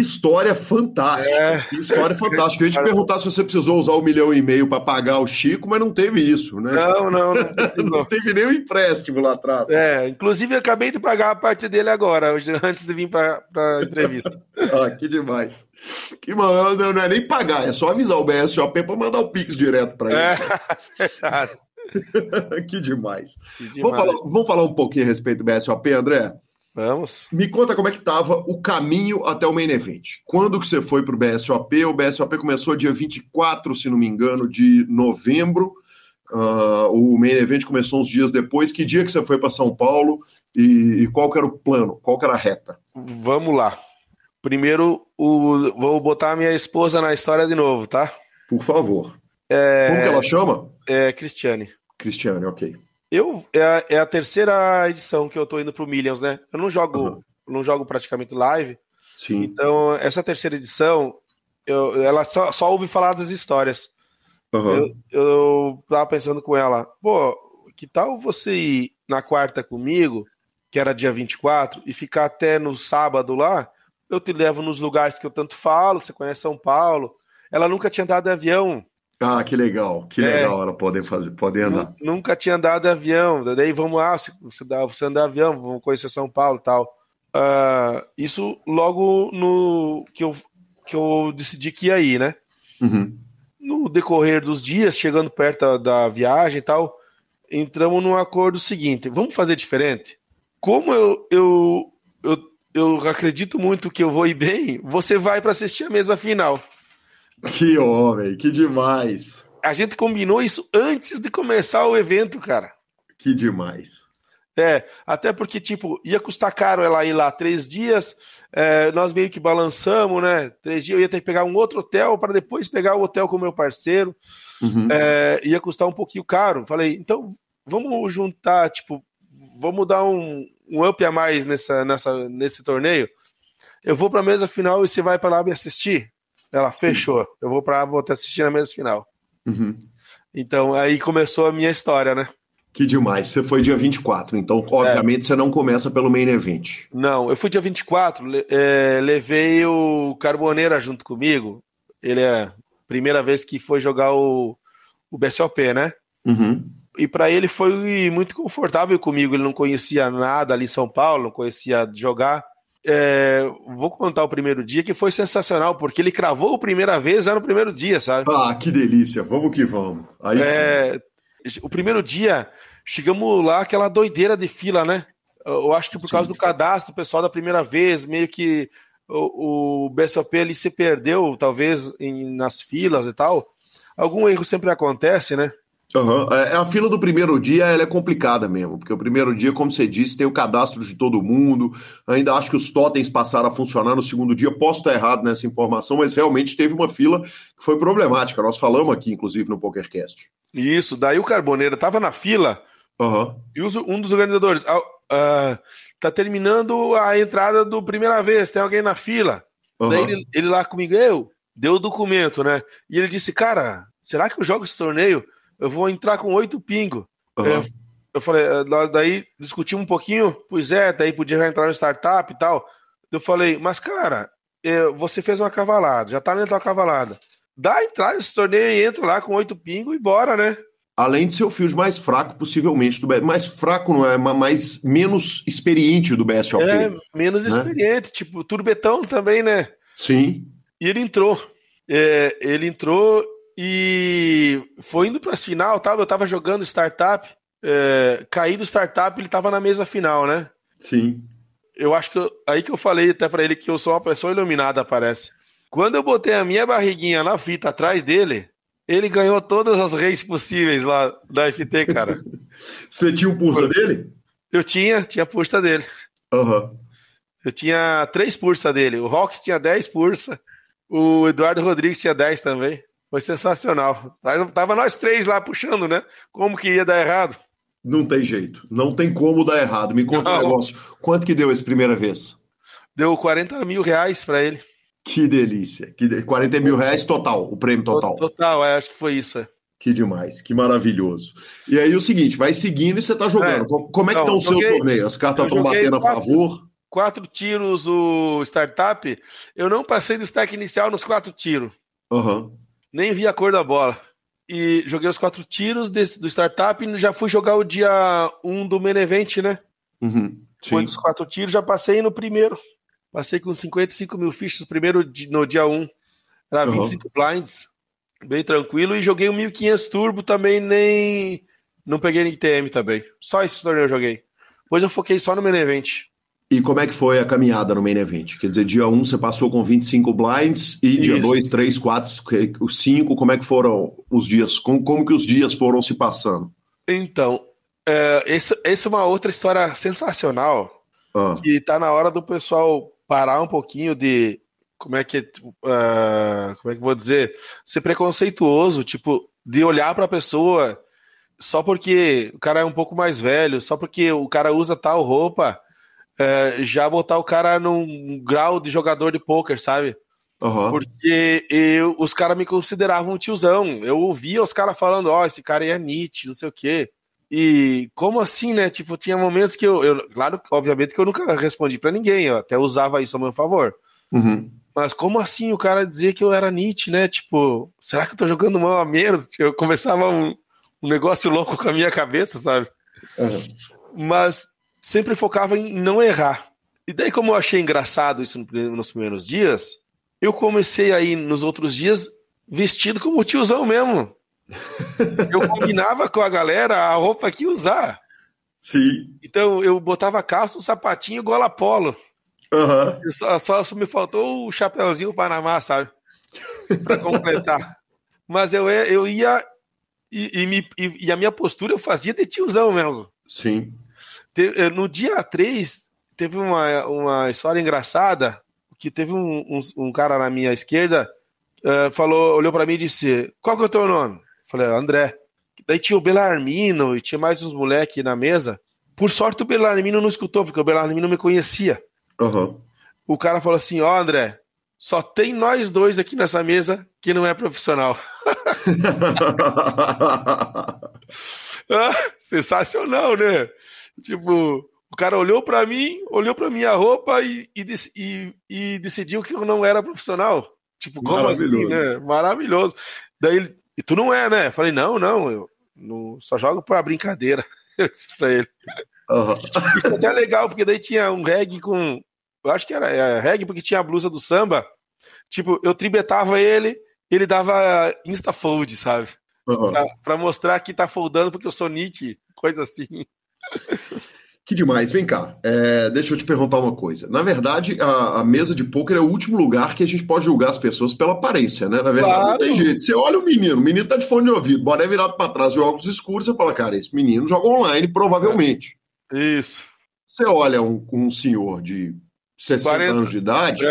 história fantástica. Que história fantástica. Eu ia te perguntar se você precisou usar R$1,5 milhão para pagar o Chico, mas não teve isso, né? Não precisou. Não teve nenhum empréstimo lá atrás. Inclusive eu acabei de pagar a parte dele agora, antes de vir para a entrevista. Ah, que demais. Que mal, não é nem pagar, é só avisar o BSOP para mandar o Pix direto para ele. Verdade. Que demais. Vamos falar um pouquinho a respeito do BSOP, André? Vamos. Me conta como é que estava o caminho até o main event. Quando que você foi para o BSOP? O BSOP começou dia 24, se não me engano, de novembro. O main event começou uns dias depois. Que dia que você foi para São Paulo? E qual que era o plano? Qual que era a reta? Vamos lá. Primeiro, vou botar a minha esposa na história de novo, tá? Por favor. Como que ela chama? Cristiane. Cristiane, ok. É a terceira edição que eu tô indo pro Millions, né? Eu não jogo, não jogo praticamente live. Sim. Então, essa terceira edição, ela só ouve falar das histórias. Uhum. Eu tava pensando com ela, pô, que tal você ir na quarta comigo, que era dia 24, e ficar até no sábado lá? Eu te levo nos lugares que eu tanto falo, você conhece São Paulo. Ela nunca tinha andado de avião. Ah, que legal ela poder andar. Nunca tinha andado de avião, daí vamos lá, você andar de avião, vamos conhecer São Paulo e tal. Isso logo no que eu decidi que ia ir, né? Uhum. No decorrer dos dias, chegando perto da viagem e tal, entramos num acordo seguinte, vamos fazer diferente? Como eu acredito muito que eu vou ir bem, você vai para assistir a mesa final. Que homem, que demais. A gente combinou isso antes de começar o evento, cara. Que demais. Até porque, tipo, ia custar caro ela ir lá 3 dias, nós meio que balançamos, né? 3 dias eu ia ter que pegar um outro hotel para depois pegar o hotel com o meu parceiro. Uhum. Ia custar um pouquinho caro. Falei, então, vamos juntar, tipo, vamos dar um up a mais nesse torneio. Eu vou para a mesa final e você vai para lá me assistir. Ela fechou. Eu vou até assistir na mesa final. Uhum. Então, aí começou a minha história, né? Que demais. Você foi dia 24, então, obviamente, você não começa pelo main event. Não, eu fui dia 24, levei o Carboneira junto comigo. Ele é a primeira vez que foi jogar o BSOP, né? Uhum. E para ele foi muito confortável comigo. Ele não conhecia nada ali em São Paulo, não conhecia jogar. Vou contar o primeiro dia, que foi sensacional, porque ele cravou a primeira vez já no primeiro dia, sabe? Ah, que delícia, vamos que vamos. Aí o primeiro dia, chegamos lá, aquela doideira de fila, né? Eu acho que por causa do cadastro, o pessoal da primeira vez, meio que o BSOP ali se perdeu, talvez, nas filas e tal. Algum erro sempre acontece, né? Uhum. A fila do primeiro dia ela é complicada mesmo, porque o primeiro dia, como você disse, tem o cadastro de todo mundo. Ainda acho que os totens passaram a funcionar no segundo dia. Posso estar errado nessa informação, mas realmente teve uma fila que foi problemática. Nós falamos aqui, inclusive, no PokerCast. Isso, daí o Carboneira estava na fila. Uhum. E um dos organizadores tá terminando a entrada do primeira vez, tem alguém na fila. Uhum. Daí ele lá comigo, deu o documento, né? E ele disse, cara, será que eu jogo esse torneio? Eu vou entrar com 8 pingos. Uhum. Eu falei, daí discutimos um pouquinho, daí podia já entrar no startup e tal. Eu falei, mas cara, você fez uma cavalada, já tá dentro da cavalada. Dá entrada nesse torneio e entra lá com 8 pingos e bora, né? Além de ser o field mais fraco, possivelmente, mais fraco não é, mas menos experiente do BSOP. Menos experiente, tipo, turbetão também, né? Sim. E ele entrou. E foi indo para as final, eu tava jogando startup, caí do startup, ele tava na mesa final, né? Sim. Eu acho que aí que eu falei até para ele que eu sou uma pessoa iluminada, parece. Quando eu botei a minha barriguinha na fita atrás dele, ele ganhou todas as reis possíveis lá da FT, cara. Você tinha o pulsa dele? Eu tinha a pulsa dele. Aham. Uhum. Eu tinha 3 pursa dele, o Rox tinha 10 pursa, o Eduardo Rodrigues tinha 10 também. Foi sensacional. Tava nós 3 lá puxando, né? Como que ia dar errado? Não tem jeito. Não tem como dar errado. Me conta um negócio. Quanto que deu essa primeira vez? Deu 40 mil reais pra ele. Que delícia. 40 mil reais total, o prêmio total. Total, acho que foi isso. Que demais, que maravilhoso. E aí o seguinte, vai seguindo e você tá jogando. Como é que estão os seus torneios? As cartas estão batendo a favor? 4 tiros o startup. Eu não passei do stack inicial nos 4 tiros. Uhum. Nem vi a cor da bola. E joguei os 4 tiros do startup e já fui jogar o dia 1 do main event, né? Uhum. Foi dos 4 tiros, já passei no primeiro. Passei com 55 mil fichas primeiro no dia 1. Era 25 blinds. Bem tranquilo. E joguei o 1500 turbo também, nem... Não peguei nem TM também. Só esse torneio eu joguei. Depois eu foquei só no main event. E como é que foi a caminhada no main event? Quer dizer, dia 1 você passou com 25 blinds e dia 2, 3, 4, 5, como é que foram os dias? Como que os dias foram se passando? Então, essa é uma outra história sensacional que tá na hora do pessoal parar um pouquinho de, como é que vou dizer, ser preconceituoso, tipo, de olhar pra pessoa só porque o cara é um pouco mais velho, só porque o cara usa tal roupa, já botar o cara num grau de jogador de pôquer, sabe? Uhum. Porque os caras me consideravam um tiozão. Eu ouvia os caras falando, esse cara é Nietzsche, não sei o quê. E como assim, né? Tipo, tinha momentos que eu... Claro, obviamente que eu nunca respondi pra ninguém. Eu até usava isso a meu favor. Uhum. Mas como assim o cara dizia que eu era Nietzsche, né? Tipo, será que eu tô jogando mal a menos? Eu começava um negócio louco com a minha cabeça, sabe? Uhum. Mas... sempre focava em não errar. E daí, como eu achei engraçado isso nos primeiros dias, eu comecei aí nos outros dias vestido como tiozão mesmo. Eu combinava com a galera a roupa que usar. Sim. Então, eu botava calça, um sapatinho, gola polo. Uhum. Só me faltou o chapéuzinho Panamá, sabe? Pra completar. Mas eu ia... E a minha postura eu fazia de tiozão mesmo. Sim. No dia 3, teve uma história engraçada, que teve um cara na minha esquerda, olhou pra mim e disse, qual que é o teu nome? Eu falei, André. Daí tinha o Belarmino e tinha mais uns moleques na mesa. Por sorte o Belarmino não escutou, porque o Belarmino me conhecia. Uhum. O cara falou assim, André, só tem nós dois aqui nessa mesa que não é profissional. Sensacional, né? Tipo, o cara olhou pra minha roupa e decidiu que eu não era profissional. Tipo, como assim, né? Maravilhoso. Daí ele, e tu não é, né? Eu falei, não, eu não, só jogo pra brincadeira. Eu disse pra ele. Uhum. Isso é até legal, porque daí tinha um reggae com... Eu acho que era reggae, porque tinha a blusa do samba. Tipo, eu tribetava ele dava insta-fold, sabe? Uhum. Pra mostrar que tá foldando porque eu sou Nietzsche, coisa assim. Que demais, vem cá, deixa eu te perguntar uma coisa. Na verdade, a mesa de pôquer é o último lugar que a gente pode julgar as pessoas pela aparência, né? Na verdade, claro. Não tem jeito. Você olha o menino tá de fone de ouvido, boné virado pra trás, de óculos escuros, você fala, cara, esse menino joga online, provavelmente. Isso. Você olha um senhor de 60 anos de idade,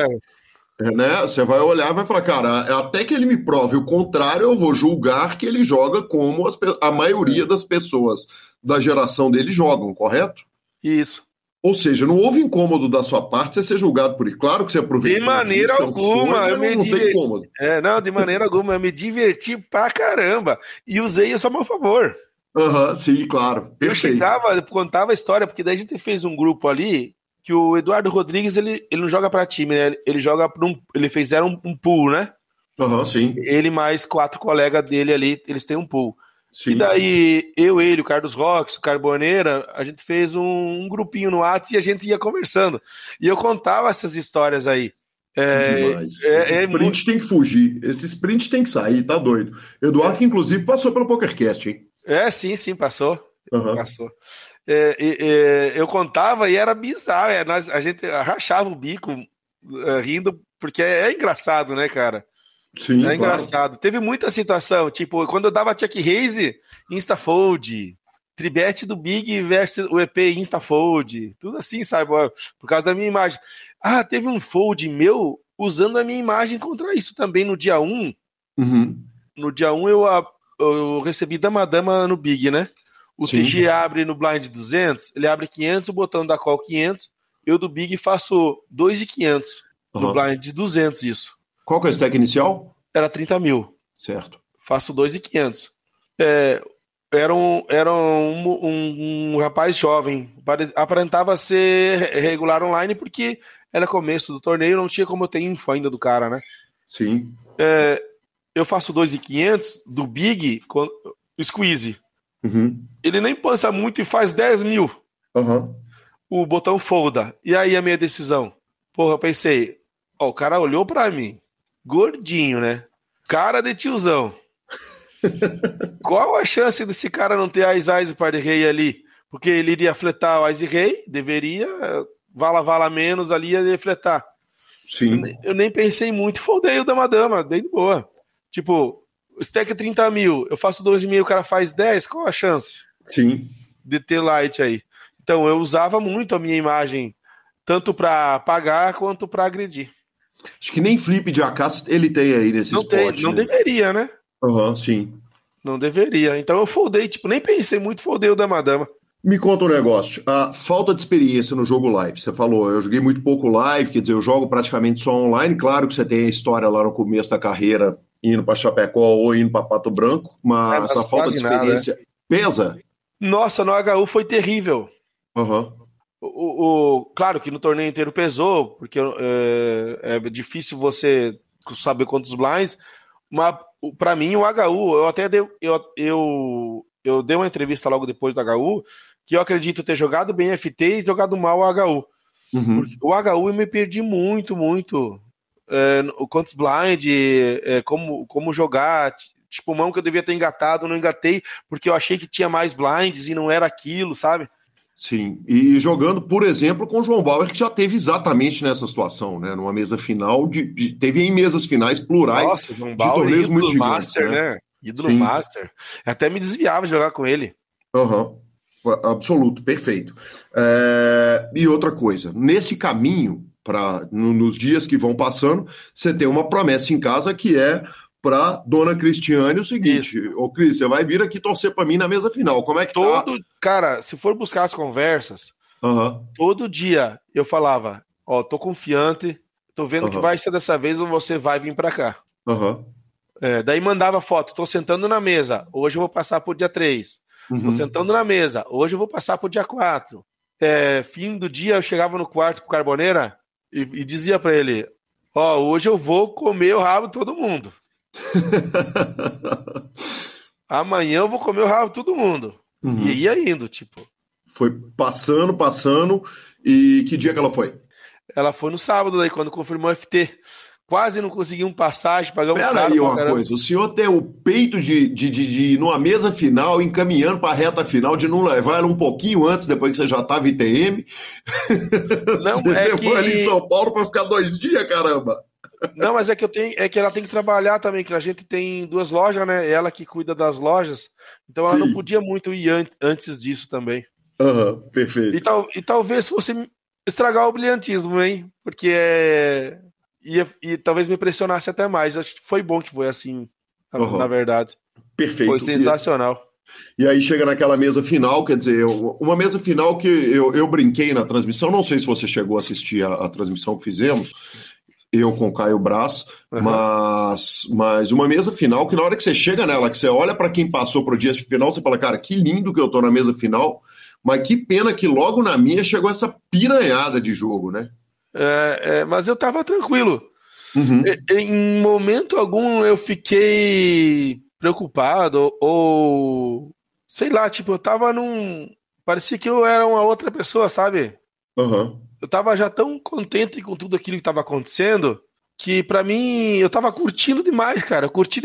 né? Você vai olhar e vai falar, cara, até que ele me prove o contrário, eu vou julgar que ele joga como a maioria das pessoas da geração dele jogam, correto? Isso. Ou seja, não houve incômodo da sua parte você ser julgado por ele. Claro que você aproveitou. De maneira alguma. De maneira alguma. Eu me diverti pra caramba. E usei isso a meu favor. Aham, sim, claro. Perfeito. Eu contava a história, porque daí a gente fez um grupo ali que o Eduardo Rodrigues, ele não joga pra time, né? Ele joga pra Ele fizeram um pool, né? Aham, sim. Ele mais 4 colegas dele ali, eles têm um pool. Sim. E daí, ele, o Carlos Rox, o Carboneira, a gente fez um grupinho no WhatsApp e a gente ia conversando. E eu contava essas histórias aí. Esse sprint muito... tem que fugir. Esse sprint tem que sair, tá doido. Eduardo, que inclusive passou pelo PokerCast, hein? Sim, passou. Uhum. Passou. Eu contava e era bizarro. A gente rachava o bico rindo, porque é engraçado, né, cara? Sim, é engraçado. Claro. Teve muita situação, tipo, quando eu dava check raise, insta fold, tribet do Big versus o EP Instafold, tudo assim, sabe? Por causa da minha imagem. Ah, teve um fold meu usando a minha imagem contra isso também no dia 1. Uhum. No dia 1 eu recebi dama-dama no Big, né? O Sim. TG abre no Blind 200, ele abre 500, o botão da call 500, eu do Big faço 2,500 no Blind 200, isso. Qual que é o stack inicial? Era 30 mil. Certo. Faço 2,500. Era um rapaz jovem, aparentava ser regular online porque era começo do torneio, não tinha como eu ter info ainda do cara, né? Sim. Eu faço 2,500 do Big, squeeze. Uhum. Ele nem pensa muito e faz 10 mil. Uhum. O botão folda. E aí a minha decisão? Porra, eu pensei, ó, o cara olhou pra mim, gordinho, né? Cara de tiozão. Qual a chance desse cara não ter Ais-Ais e Par-de-Rei ali? Porque ele iria fletar o Ais-Rei, deveria, vala-vala menos ali, ia fletar. Sim. Eu nem pensei muito, foldei o dama-dama, dei de boa. Tipo, stack 30 mil, eu faço 2,5, o cara faz 10, qual a chance? Sim. De ter light aí. Então, eu usava muito a minha imagem, tanto para pagar quanto para agredir. Acho que nem flip de AK ele tem aí nesse spot. Não deveria, né? Aham, uhum, sim. Não deveria. Então eu foldei, tipo, nem pensei muito, foldei o dama-dama. Me conta um negócio. A falta de experiência no jogo live. Você falou, eu joguei muito pouco live, quer dizer, eu jogo praticamente só online. Claro que você tem a história lá no começo da carreira, indo para Chapecó ou indo para Pato Branco, mas a falta de experiência nada, pesa? Nossa, no HU foi terrível. Aham. Uhum. Claro que no torneio inteiro pesou, porque é difícil você saber quantos blinds, mas para mim o HU, eu dei uma entrevista logo depois do HU, que eu acredito ter jogado bem FT e jogado mal o HU. Uhum. O HU eu me perdi muito, quantos blind, como jogar, tipo mão que eu devia ter engatado, não engatei, porque eu achei que tinha mais blinds e não era aquilo, sabe? Sim, e jogando, por exemplo, com o João Bauer, que já teve exatamente nessa situação, né? Numa mesa final, teve em mesas finais plurais. Nossa, João Bauer, de torneios muito gigantes, master, né? Ídolo Sim. master. Até me desviava de jogar com ele. Aham, uhum. Absoluto, perfeito. E outra coisa, nesse caminho, nos dias que vão passando, você tem uma promessa em casa que é para dona Cristiane o seguinte: ô Cris, você vai vir aqui torcer para mim na mesa final. Como é que tá? Cara, se for buscar as conversas, uhum. todo dia eu falava: ó, tô confiante, tô vendo uhum. que vai ser dessa vez ou você vai vir para cá. Uhum. Daí mandava foto: tô sentando na mesa, hoje eu vou passar pro dia 3. Uhum. Tô sentando na mesa, hoje eu vou passar pro dia 4. Fim do dia eu chegava no quarto pro Carboneira e dizia para ele: ó, hoje eu vou comer o rabo de todo mundo. Amanhã eu vou comer o rabo todo mundo. Uhum. E ia indo, tipo. Foi passando. E que dia que ela foi? Ela foi no sábado, daí quando confirmou o FT. Quase não conseguimos passagem, pagamos caro. Pera aí uma coisa, o senhor tem o peito de ir numa mesa final, encaminhando para a reta final, de não levar ela um pouquinho antes, depois que você já estava em TM. Não, você levou ali em São Paulo para ficar 2 dias, caramba. Não, mas é que ela tem que trabalhar também, que a gente tem 2 lojas, né? Ela que cuida das lojas, então Sim. ela não podia muito ir antes disso também. Uhum, perfeito. E talvez fosse estragar o brilhantismo, hein? Porque e talvez me pressionasse até mais. Acho que foi bom que foi assim, uhum. na verdade. Perfeito. Foi sensacional. E aí chega naquela mesa final, quer dizer, uma mesa final que eu brinquei na transmissão, não sei se você chegou a assistir a transmissão que fizemos, eu com o Caio Brás, uhum. mas uma mesa final que na hora que você chega nela, que você olha para quem passou pro dia final, você fala, cara, que lindo que eu tô na mesa final, mas que pena que logo na minha chegou essa piranhada de jogo, né? Mas eu tava tranquilo. Uhum. Em momento algum eu fiquei preocupado ou sei lá, tipo, eu tava parecia que eu era uma outra pessoa, sabe? Aham. Uhum. Eu tava já tão contente com tudo aquilo que tava acontecendo, que pra mim, eu tava curtindo demais, cara. Eu curti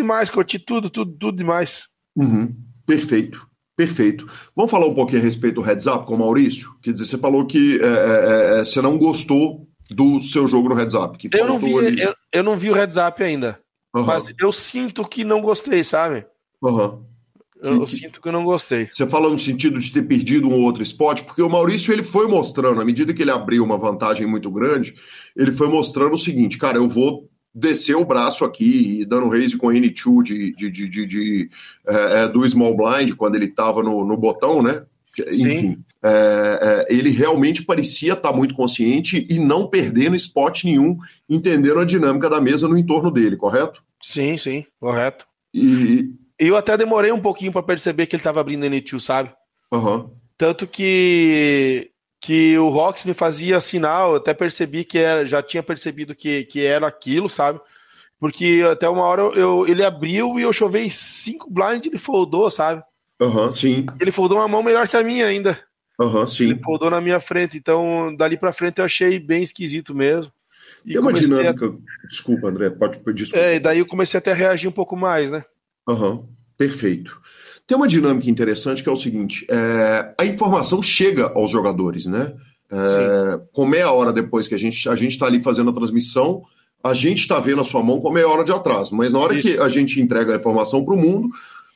tudo demais. Uhum. Perfeito. Vamos falar um pouquinho a respeito do Heads Up com o Maurício? Quer dizer, você falou que você não gostou do seu jogo no Heads Up. Que eu não vi o Heads Up ainda. Uhum. Mas eu sinto que não gostei, sabe? Aham. Uhum. Eu sinto que eu não gostei. Você fala no sentido de ter perdido um outro spot, porque o Maurício, ele foi mostrando, à medida que ele abriu uma vantagem muito grande, ele foi mostrando o seguinte, cara, eu vou descer o braço aqui, dando raise com N2 do small blind, quando ele estava no botão, né? Enfim, ele realmente parecia estar muito consciente e não perdendo spot nenhum, entendendo a dinâmica da mesa no entorno dele, correto? Sim, sim, correto. E eu até demorei um pouquinho para perceber que ele estava abrindo N2, sabe? Uhum. Tanto que o Rox me fazia sinal, eu até percebi que era, já tinha percebido que era aquilo, sabe? Porque até uma hora ele abriu e eu chovei 5 blind e ele foldou, sabe? Uhum, sim. Ele foldou uma mão melhor que a minha ainda. Uhum, sim. Ele foldou na minha frente, então dali pra frente eu achei bem esquisito mesmo. E é uma dinâmica. Desculpa, André, pode pedir desculpa. É, e daí eu comecei até a reagir um pouco mais, né? Uhum, perfeito. Tem uma dinâmica interessante que é o seguinte: a informação chega aos jogadores, né? Com meia hora depois que a gente tá ali fazendo a transmissão, a gente tá vendo a sua mão com meia hora de atraso, mas na hora que a gente entrega a informação pro mundo.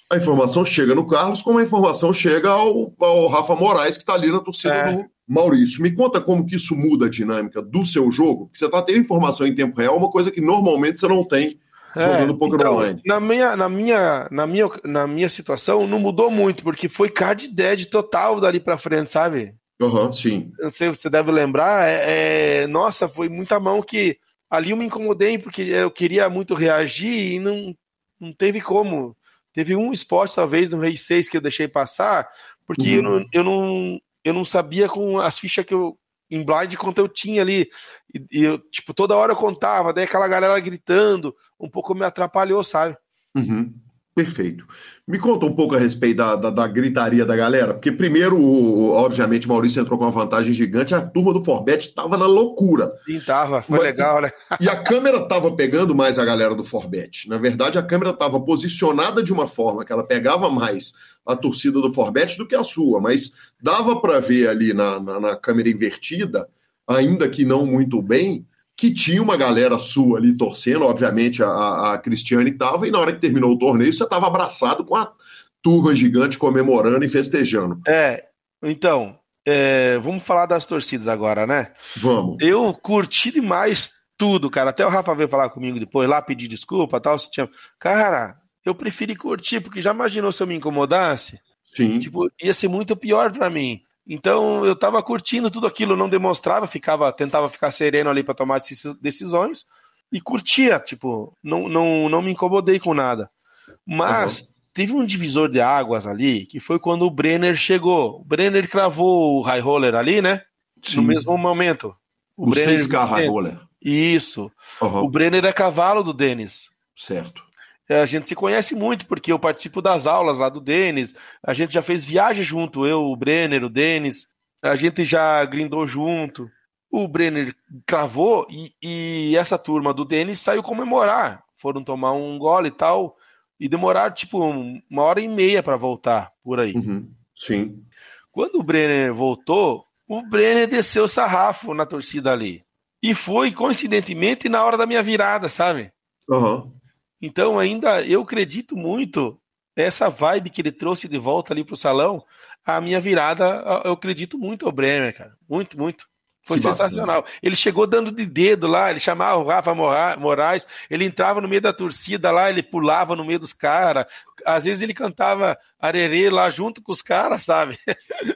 A informação chega no Carlos, como a informação chega ao Rafa Moraes, que está ali na torcida do Maurício. Me conta como que isso muda a dinâmica do seu jogo, que você está tendo informação em tempo real, uma coisa que normalmente você não tem jogando poker online. Na minha situação, não mudou muito, porque foi card dead total dali para frente, sabe? Uhum, sim. Não sei se você deve lembrar, nossa, foi muita mão que ali eu me incomodei, porque eu queria muito reagir e não teve como. Teve um spot, talvez, no Rei 6 que eu deixei passar, porque eu não sabia com as fichas que eu, em blind, quanto eu tinha ali. E eu, tipo, toda hora eu contava, daí aquela galera gritando, um pouco me atrapalhou, sabe? Uhum. Perfeito. Me conta um pouco a respeito da gritaria da galera, porque primeiro, obviamente, o Maurício entrou com uma vantagem gigante, a turma do Forbet tava na loucura. Sim, tava, foi legal, né? E a câmera tava pegando mais a galera do Forbet. Na verdade, a câmera tava posicionada de uma forma que ela pegava mais a torcida do Forbet do que a sua, mas dava para ver ali na câmera invertida, ainda que não muito bem, que tinha uma galera sua ali torcendo, obviamente a Cristiane estava, e na hora que terminou o torneio você estava abraçado com a turma gigante comemorando e festejando. Então, vamos falar das torcidas agora, né? Vamos. Eu curti demais tudo, cara, até o Rafa veio falar comigo depois lá, pedir desculpa e tal, se tinha... Cara, eu preferi curtir, porque já imaginou se eu me incomodasse? Sim. Tipo, ia ser muito pior para mim. Então, eu tava curtindo tudo aquilo, não demonstrava, tentava ficar sereno ali para tomar decisões e curtia, tipo, não me incomodei com nada. Mas teve um divisor de águas ali, que foi quando o Brenner chegou. O Brenner cravou o high roller ali, né? Sim. No mesmo momento. O Brenner 6K high roller. Isso. Uhum. O Brenner é cavalo do Denis. Certo. A gente se conhece muito, porque eu participo das aulas lá do Denis, a gente já fez viagem junto, eu, o Brenner, o Denis, a gente já grindou junto, o Brenner cravou e essa turma do Denis saiu comemorar, foram tomar um gole e tal, e demoraram tipo 1h30 para voltar, por aí. Uhum, sim. Quando o Brenner voltou, o Brenner desceu o sarrafo na torcida ali, e foi, coincidentemente, na hora da minha virada, sabe? Aham. Uhum. Então ainda eu acredito muito essa vibe que ele trouxe de volta ali pro salão, a minha virada, eu acredito muito ao Brenner, cara, muito, muito. Foi que sensacional. Bacana. Ele chegou dando de dedo lá, ele chamava o Rafa Moraes, ele entrava no meio da torcida lá, ele pulava no meio dos caras, às vezes ele cantava arerê lá junto com os caras, sabe?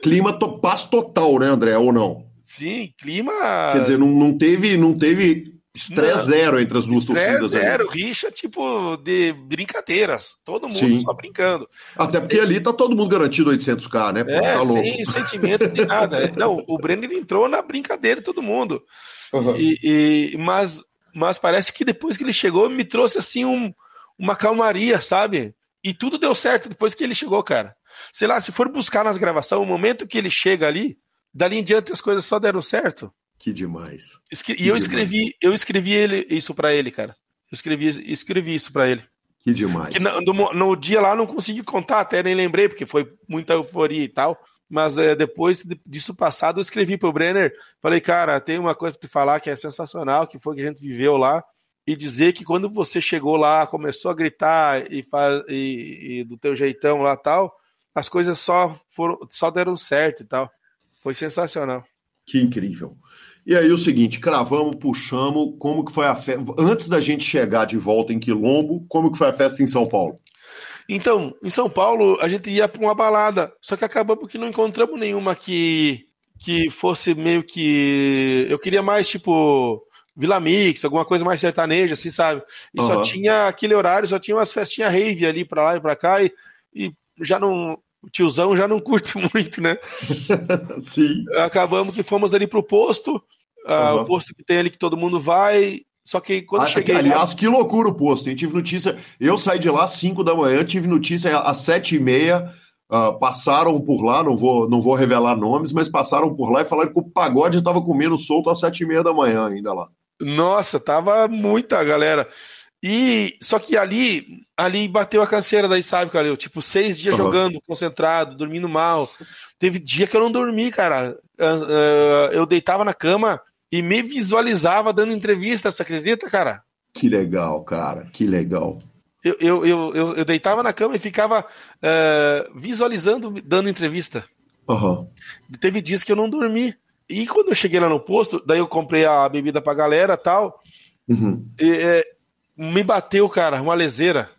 Clima topaz total, né, André, ou não? Sim, clima... Quer dizer, não teve... Estresse zero entre as duas torcidas. Estresse zero, rixa, tipo, de brincadeiras. Todo mundo só brincando. Até porque ali tá todo mundo garantido 800K, né? Pô, tá louco. Sem sentimento de nada. Não, o Brenner entrou na brincadeira de todo mundo. Uhum. Mas parece que depois que ele chegou, me trouxe, assim, uma calmaria, sabe? E tudo deu certo depois que ele chegou, cara. Sei lá, se for buscar nas gravações, o momento que ele chega ali, dali em diante as coisas só deram certo. Que demais. Eu escrevi isso pra ele, cara. Eu escrevi isso pra ele. Que demais. No dia lá eu não consegui contar, até nem lembrei, porque foi muita euforia e tal. Mas depois disso passado, eu escrevi pro Brenner. Falei, cara, tem uma coisa pra te falar que é sensacional, que foi o que a gente viveu lá. e dizer que quando você chegou lá, começou a gritar e do teu jeitão lá tal, as coisas só deram certo e tal. Foi sensacional. Que incrível. E aí o seguinte, cravamos, puxamos, como que foi a festa? Antes da gente chegar de volta em Quilombo, como que foi a festa em São Paulo? Então, em São Paulo, a gente ia para uma balada, só que acabou porque não encontramos nenhuma que fosse meio que... Eu queria mais, tipo, Vila Mix, alguma coisa mais sertaneja, assim, sabe? E uhum. Só tinha aquele horário, só tinha umas festinhas rave ali para lá e para cá, e já não... O tiozão já não curte muito, né? Sim. Acabamos que fomos ali pro posto, uhum. O posto que tem ali que todo mundo vai, só que quando cheguei... Aliás, que loucura o posto, hein? Tive notícia, eu saí de lá às 5 da manhã, tive notícia às 7h30, passaram por lá, não vou revelar nomes, mas passaram por lá e falaram que o pagode tava comendo solto às 7h30 da manhã ainda lá. Nossa, tava muita galera... E só que ali bateu a canseira daí, sabe, Calil? Tipo, 6 dias uhum. Jogando, concentrado, dormindo mal. Teve dia que eu não dormi, cara. Eu deitava na cama e me visualizava dando entrevista, você acredita, cara? Que legal, cara, que legal. Eu deitava na cama e ficava visualizando, dando entrevista. Uhum. Teve dias que eu não dormi. E quando eu cheguei lá no posto, daí eu comprei a bebida pra galera tal, uhum. Me bateu, cara, uma leseira.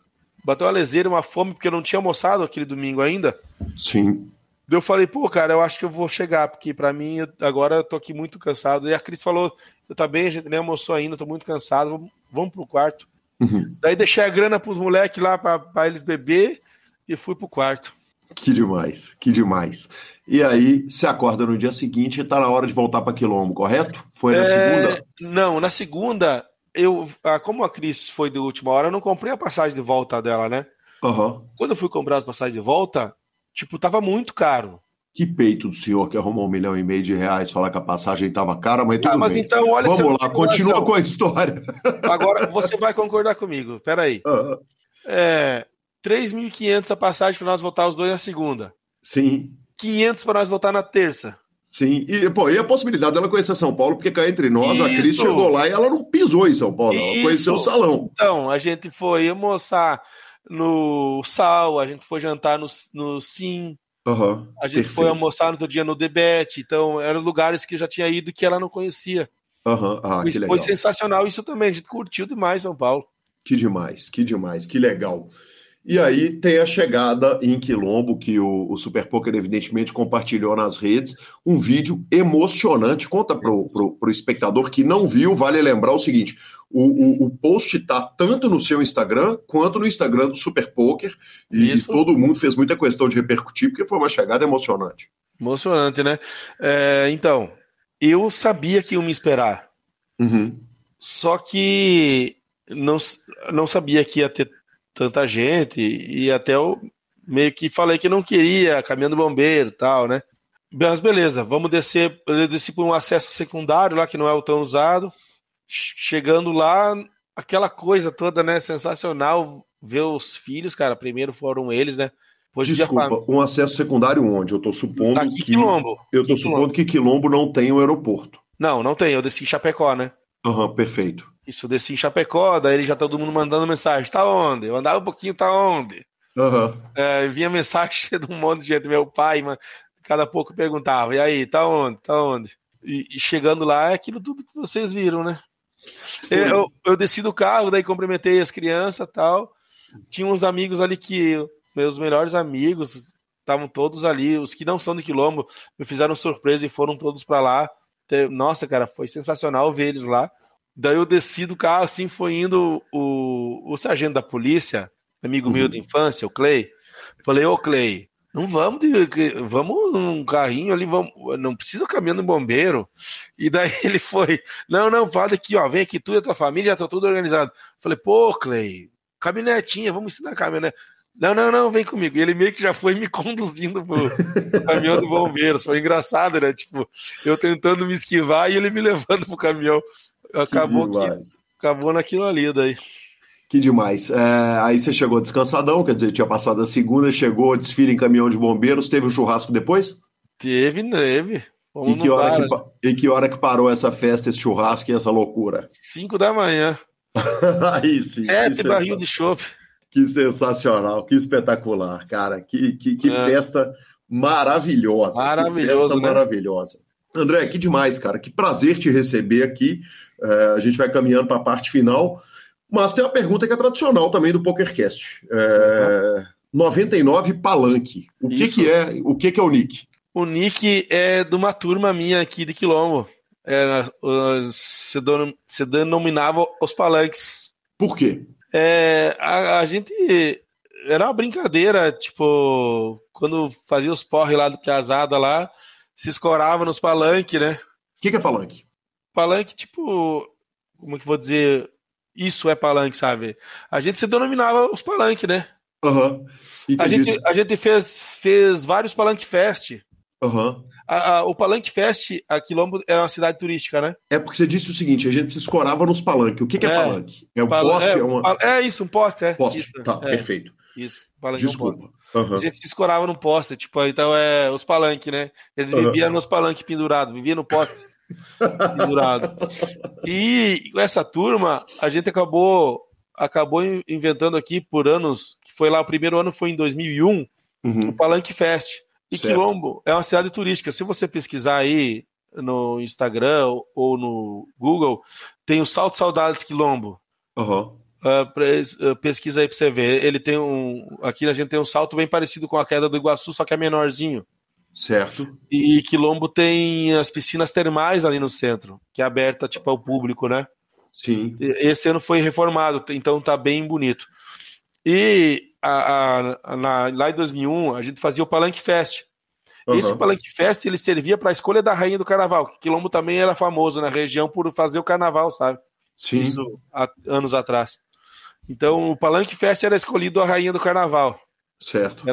Bateu uma leseira, uma fome, porque eu não tinha almoçado aquele domingo ainda. Sim. Eu falei, pô, cara, eu acho que eu vou chegar, porque pra mim, agora eu tô aqui muito cansado. E a Cris falou, eu tá bem, a gente nem almoçou ainda, tô muito cansado, vamos pro quarto. Uhum. Daí deixei a grana pros moleques lá pra eles beber e fui pro quarto. Que demais, que demais. E aí, você acorda no dia seguinte e tá na hora de voltar pra Quilombo, correto? Foi na segunda? Não, na segunda... como a Cris foi de última hora, eu não comprei a passagem de volta dela, né? Uhum. Quando eu fui comprar as passagens de volta, tipo, tava muito caro. Que peito do senhor que arrumou R$1,5 milhão falar que a passagem tava cara, mas tudo mas bem. Então, olha, vamos lá, continua com a história. Agora você vai concordar comigo, peraí. Uhum. R$3.500 a passagem para nós voltar os dois na segunda. Sim. R$500 para nós voltar na terça. Sim, e a possibilidade dela conhecer São Paulo, porque cá entre nós, isso. A Cris chegou lá e ela não pisou em São Paulo, isso. Ela conheceu o salão. Então, a gente foi almoçar no Sal, a gente foi jantar no Sim, uhum, a gente perfeito. Foi almoçar no outro dia no Debete, então eram lugares que eu já tinha ido que ela não conhecia. Uhum. Ah, que legal. Foi sensacional isso também, a gente curtiu demais São Paulo. Que demais, que demais, que legal. E aí tem a chegada em Quilombo, que o Super Poker evidentemente compartilhou nas redes, um vídeo emocionante. Conta pro espectador que não viu, vale lembrar o seguinte, o post está tanto no seu Instagram, quanto no Instagram do Super Poker, e todo mundo fez muita questão de repercutir, porque foi uma chegada emocionante. Emocionante, né? Então, eu sabia que ia me esperar, uhum. Só que não sabia que ia ter tanta gente, e até eu meio que falei que não queria caminhão do bombeiro e tal, né? Mas beleza, vamos descer. Eu desci por um acesso secundário lá que não é o tão usado. Chegando lá, aquela coisa toda, né? Sensacional ver os filhos, cara. Primeiro foram eles, né? Depois um acesso secundário onde? Eu tô supondo que Quilombo. Eu tô supondo que Quilombo não tem o aeroporto. Não tem. Eu desci em Chapecó, né? Aham, uhum, perfeito. Isso, eu desci em Chapecó, daí ele já todo mundo mandando mensagem, tá onde? Eu andava um pouquinho, tá onde? Uhum. Vinha mensagem de um monte de gente, meu pai, mas cada pouco perguntava, e aí, tá onde? Tá onde? E chegando lá, é aquilo tudo que vocês viram, né? Eu desci do carro, daí cumprimentei as crianças e tal, tinha uns amigos ali que, meus melhores amigos, estavam todos ali, os que não são do Quilombo, me fizeram surpresa e foram todos pra lá. Nossa, cara, foi sensacional ver eles lá. Daí eu desci do carro, assim, foi indo o sargento da polícia, amigo meu da infância, o Clay. Falei, ô Clay, não vamos, vamos num carrinho ali, vamos, não precisa caminhar no bombeiro. E daí ele foi, não, fala aqui, ó, vem aqui tu e a tua família, já tá tudo organizado. Falei, pô, Clay, caminhonetinha, vamos ensinar a caminhonete. Não, vem comigo. E ele meio que já foi me conduzindo pro caminhão do bombeiro. Foi engraçado, né? Tipo, eu tentando me esquivar e ele me levando pro caminhão. Acabou naquilo ali daí. Que demais. Aí você chegou descansadão, quer dizer, tinha passado a segunda, chegou, desfile em caminhão de bombeiros, teve um churrasco depois? Teve. E que hora que parou essa festa, esse churrasco e essa loucura? 5 da manhã. Aí sim. 7 barril de chope. Que sensacional, que espetacular, cara. Que festa maravilhosa. Maravilhosa, né? Maravilhosa. André, que demais, cara. Que prazer te receber aqui. A gente vai caminhando para a parte final. Mas tem uma pergunta que é tradicional também do PokerCast. 99 Palanque. O que é o nick? O nick é de uma turma minha aqui de Quilombo. Se denominava os Palanques. Por quê? A gente... Era uma brincadeira, tipo... Quando fazia os porre lá do Piazada lá, se escorava nos Palanque, né? O que é Palanque? Palanque, tipo... Como que eu vou dizer? Isso é Palanque, sabe? A gente se denominava os Palanque, né? Uhum. A gente fez vários Palanque Fest. Uhum. O Palanque Fest, a Quilombo, era uma cidade turística, né? É porque você disse o seguinte, a gente se escorava nos Palanque. O que é Palanque? É um poste? É isso, um poste, é. Poste, isso, tá, perfeito. Isso, Palanque. Desculpa. É um poste. Uhum. A gente se escorava num poste, tipo, então é os Palanque, né? Eles viviam nos Palanque pendurados, viviam no poste pendurado. E essa turma, a gente acabou inventando aqui por anos, que foi lá, o primeiro ano foi em 2001, o Palanque Fest. E certo. Quilombo é uma cidade turística. Se você pesquisar aí no Instagram ou no Google, tem o Salto Saudades Quilombo. Uhum. Pesquisa aí pra você ver. Ele tem aqui a gente tem um salto bem parecido com a queda do Iguaçu, só que é menorzinho. Certo. E Quilombo tem as piscinas termais ali no centro, que é aberta tipo ao público, né? Sim. Esse ano foi reformado, então tá bem bonito. E lá em 2001 a gente fazia o Palanque Fest. Uhum. Esse Palanque Fest ele servia para a escolha da rainha do carnaval. Quilombo também era famoso na região por fazer o carnaval, sabe? Sim. Isso há anos atrás. Então o Palanque Fest era escolhido a rainha do carnaval. Certo.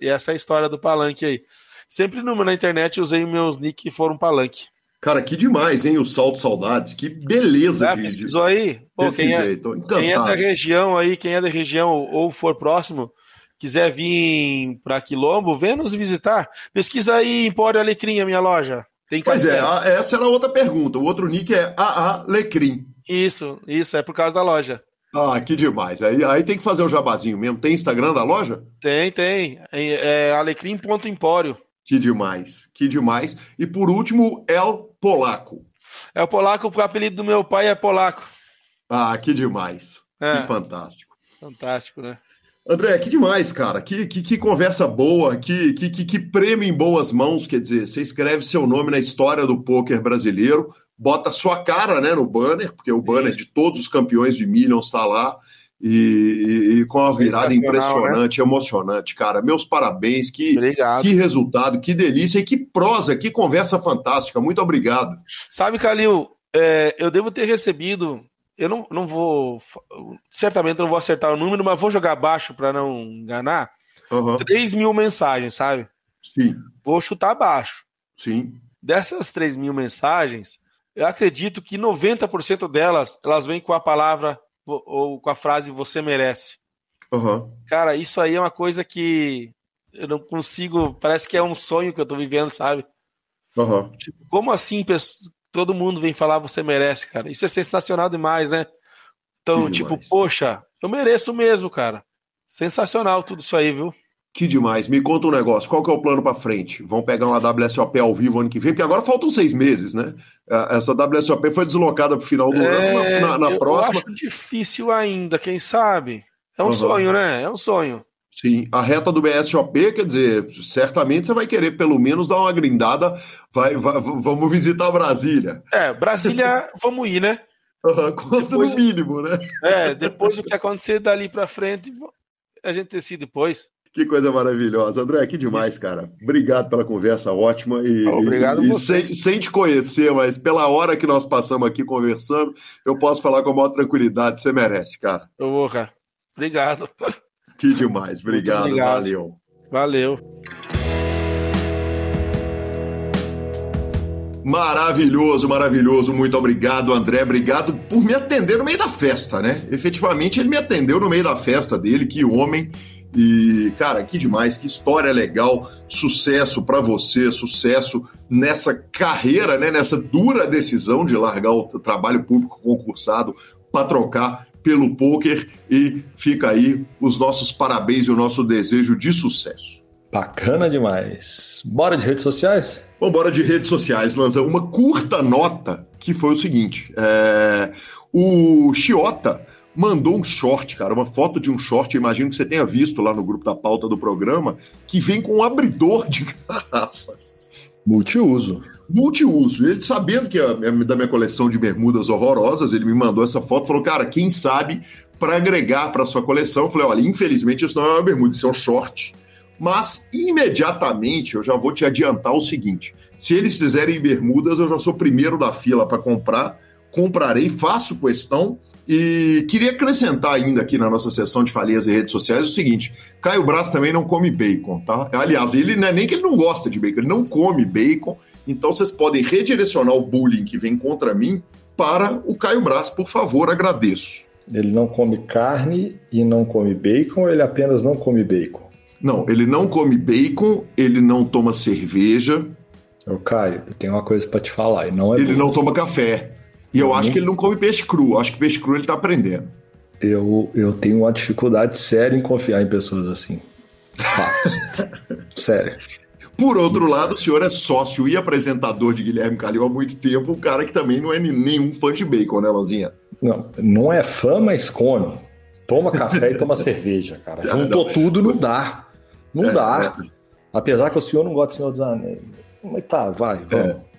Essa é a história do Palanque aí. Sempre na internet usei meus nick que foram Palanque. Cara, que demais, hein? O Salto Saudades, que beleza. Já pesquisou aí? Pô, quem é da região aí, quem é da região ou for próximo, quiser vir para Quilombo, vem nos visitar. Pesquisa aí, Empório Alecrim, a minha loja. Tem pois é, essa era outra pergunta. O outro nick é AA Alecrim. Isso, é por causa da loja. Ah, que demais. Aí tem que fazer o jabazinho mesmo. Tem Instagram da loja? Tem. É alecrim.empório. Que demais. E por último, El Polaco. É o Polaco, o apelido do meu pai é Polaco. Ah, que demais. É. Que fantástico. Fantástico, né? André, que demais, cara. Que conversa boa, que prêmio em boas mãos. Quer dizer, você escreve seu nome na história do pôquer brasileiro, bota sua cara, né, no banner, porque o banner de todos os campeões de Millions está lá. E com uma virada impressionante, né? Emocionante, cara. Meus parabéns, que resultado, que delícia e que prosa, que conversa fantástica. Muito obrigado. Sabe, Calil, eu devo ter recebido. Eu não vou. Certamente não vou acertar o número, mas vou jogar baixo para não enganar. 3.000 mensagens, sabe? Sim. Vou chutar baixo. Sim. Dessas 3.000 mensagens, eu acredito que 90% delas elas vêm com a palavra. Ou com a frase, você merece. Cara, isso aí é uma coisa que eu não consigo, parece que é um sonho que eu tô vivendo, sabe? Tipo, como assim todo mundo vem falar você merece, cara? Isso é sensacional demais, né? Então, que tipo, demais. Poxa, eu mereço mesmo, cara. Sensacional tudo isso aí, viu? Que demais. Me conta um negócio, qual que é o plano pra frente? Vão pegar uma WSOP ao vivo ano que vem? Porque agora faltam 6 meses, né? Essa WSOP foi deslocada pro final do ano, na próxima. Eu acho difícil ainda, quem sabe? É um sonho, né? É um sonho. Sim, a reta do BSOP, quer dizer, certamente você vai querer pelo menos dar uma grindada, vamos visitar Brasília. Brasília, vamos ir, né? Custa no mínimo, né? Depois o que acontecer dali pra frente, a gente decide depois. Que coisa maravilhosa, André, que demais, cara. Obrigado pela conversa ótima obrigado e sem te conhecer, mas pela hora que nós passamos aqui conversando, eu posso falar com a maior tranquilidade, você merece, cara. Eu vou, cara. Obrigado. Que demais, obrigado. Valeu. Maravilhoso, muito obrigado, André, obrigado por me atender no meio da festa, né? Efetivamente, ele me atendeu no meio da festa dele, que homem. E, cara, que demais, que história legal, sucesso pra você, sucesso nessa carreira, né, nessa dura decisão de largar o trabalho público concursado para trocar pelo poker, e fica aí os nossos parabéns e o nosso desejo de sucesso. Bacana demais. Bora de redes sociais? Vamos embora de redes sociais, Lanza. Uma curta nota que foi o seguinte, o Chiota mandou um short, cara, uma foto de um short, eu imagino que você tenha visto lá no grupo da pauta do programa, que vem com um abridor de garrafas. Multiuso. Multiuso. Ele, sabendo que é da minha coleção de bermudas horrorosas, ele me mandou essa foto, falou, cara, quem sabe para agregar para sua coleção. Eu falei, olha, infelizmente isso não é uma bermuda, isso é um short. Mas imediatamente eu já vou te adiantar o seguinte, se eles fizerem bermudas, eu já sou primeiro da fila para comprar, comprarei, faço questão. E queria acrescentar ainda aqui na nossa sessão de falhas e redes sociais o seguinte, Caio Brás também não come bacon, tá? Aliás, ele não é nem que ele não gosta de bacon, ele não come bacon, então vocês podem redirecionar o bullying que vem contra mim para o Caio Brás, por favor, agradeço. Ele não come carne e não come bacon, ou ele apenas não come bacon? Não, ele não come bacon, ele não toma cerveja. Ô Caio, eu tenho uma coisa para te falar, e não é ele bom. Não toma café. E eu acho que ele não come peixe cru. Acho que peixe cru ele tá aprendendo. Eu tenho uma dificuldade séria em confiar em pessoas assim. Sério. Por outro Muito lado, sério. O senhor é sócio e apresentador de Guilherme Calil há muito tempo. Um cara que também não é nenhum fã de bacon, né, Lanzinha? Não é fã, mas come. Toma café e toma cerveja, cara. Juntou tudo, não dá. Não dá. Apesar que o senhor não gosta do Senhor dos Anéis. Mas tá, vai, vamos.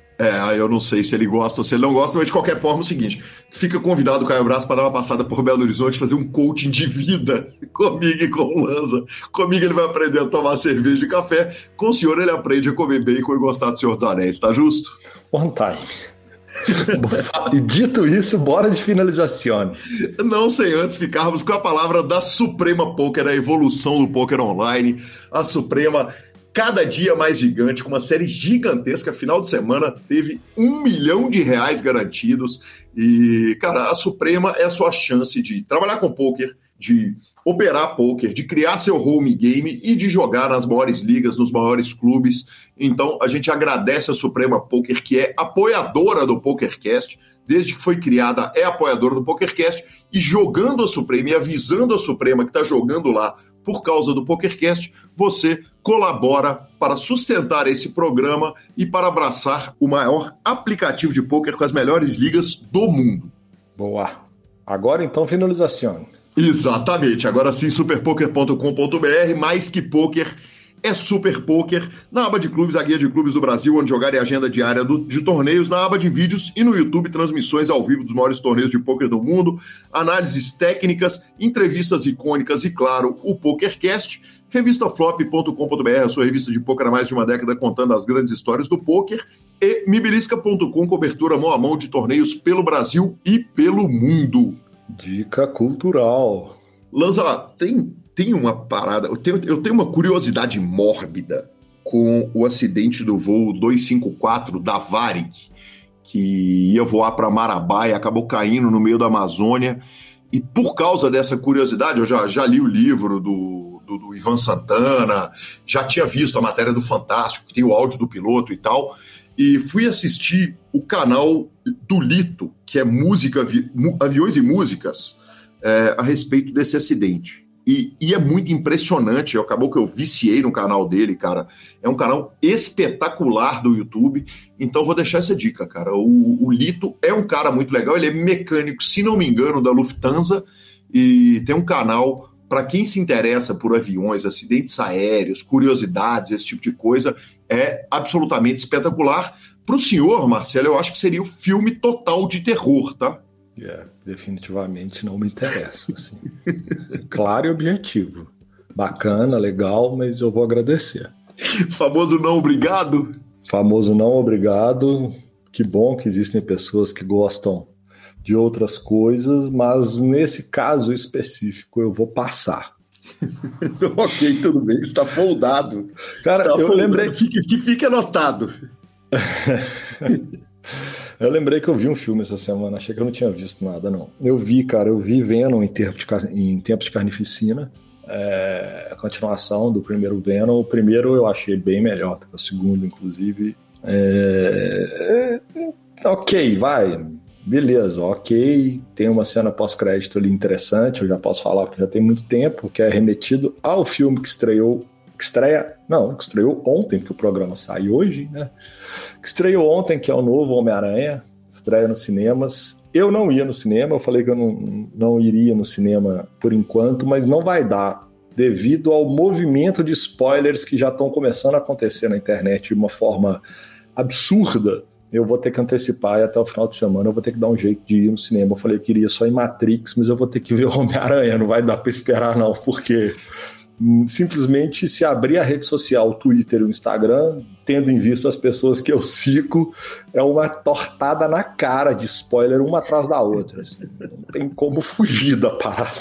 Eu não sei se ele gosta ou se ele não gosta, mas de qualquer forma é o seguinte, fica convidado o Caio Brás para dar uma passada por Belo Horizonte, fazer um coaching de vida comigo e com o Lanza. Comigo ele vai aprender a tomar cerveja e café, com o senhor ele aprende a comer bacon e gostar do Senhor dos Anéis, tá justo? One time. E dito isso, bora de finalização. Não sem antes ficarmos com a palavra da Suprema Poker, a evolução do poker online, a Suprema... Cada dia mais gigante, com uma série gigantesca. Final de semana teve R$1 milhão garantidos. E, cara, a Suprema é a sua chance de trabalhar com pôquer, de operar pôquer, de criar seu home game e de jogar nas maiores ligas, nos maiores clubes. Então, a gente agradece a Suprema Poker, que é apoiadora do PokerCast. Desde que foi criada, é apoiadora do PokerCast. E jogando a Suprema e avisando a Suprema que está jogando lá por causa do PokerCast, você colabora para sustentar esse programa e para abraçar o maior aplicativo de poker com as melhores ligas do mundo. Boa. Agora então finalização. Exatamente. Agora sim, superpoker.com.br, mais que poker é super poker. Na aba de clubes, a guia de clubes do Brasil, onde jogar é agenda diária de torneios. Na aba de vídeos e no YouTube, transmissões ao vivo dos maiores torneios de pôquer do mundo, análises técnicas, entrevistas icônicas e, claro, o PokerCast. Revistaflop.com.br, a sua revista de pôquer há mais de uma década, contando as grandes histórias do pôquer. E mibilisca.com, cobertura mão a mão de torneios pelo Brasil e pelo mundo. Dica cultural. Lanza, tem uma parada, eu tenho uma curiosidade mórbida com o acidente do voo 254 da Varig, que ia voar para Marabá e acabou caindo no meio da Amazônia. E por causa dessa curiosidade, eu já li o livro do Ivan Santana, já tinha visto a matéria do Fantástico, que tem o áudio do piloto e tal, e fui assistir o canal do Lito, que é música, aviões e músicas, a respeito desse acidente. E é muito impressionante, acabou que eu viciei no canal dele, cara. É um canal espetacular do YouTube, então vou deixar essa dica, cara. O Lito é um cara muito legal, ele é mecânico, se não me engano, da Lufthansa, e tem um canal para quem se interessa por aviões, acidentes aéreos, curiosidades, esse tipo de coisa, é absolutamente espetacular. Para o senhor, Marcelo, eu acho que seria o filme total de terror, tá? Definitivamente não me interessa, assim. Claro e objetivo. Bacana, legal, mas eu vou agradecer. Famoso não obrigado? Famoso não obrigado. Que bom que existem pessoas que gostam de outras coisas, mas nesse caso específico eu vou passar. Ok, tudo bem, está foldado. Cara, está foldado. Lembrei que fique anotado. Eu lembrei que eu vi um filme essa semana, achei que eu não tinha visto nada, não. Eu vi Venom em Tempos de Carnificina, a continuação do primeiro Venom. O primeiro eu achei bem melhor do que o segundo, inclusive. Ok, vai. Beleza, ok, tem uma cena pós-crédito ali interessante, eu já posso falar porque já tem muito tempo, que é remetido ao filme que estreou ontem, porque o programa sai hoje, né? Que estreou ontem, que é o novo Homem-Aranha, estreia nos cinemas. Eu não ia no cinema, eu falei que eu não iria no cinema por enquanto, mas não vai dar, devido ao movimento de spoilers que já estão começando a acontecer na internet de uma forma absurda. Eu vou ter que antecipar e até o final de semana eu vou ter que dar um jeito de ir no cinema. Eu falei que iria só em Matrix, mas eu vou ter que ver o Homem-Aranha, não vai dar para esperar não, porque simplesmente se abrir a rede social, o Twitter e o Instagram, tendo em vista as pessoas que eu sigo, é uma tortada na cara de spoiler uma atrás da outra. Assim, não tem como fugir da parada.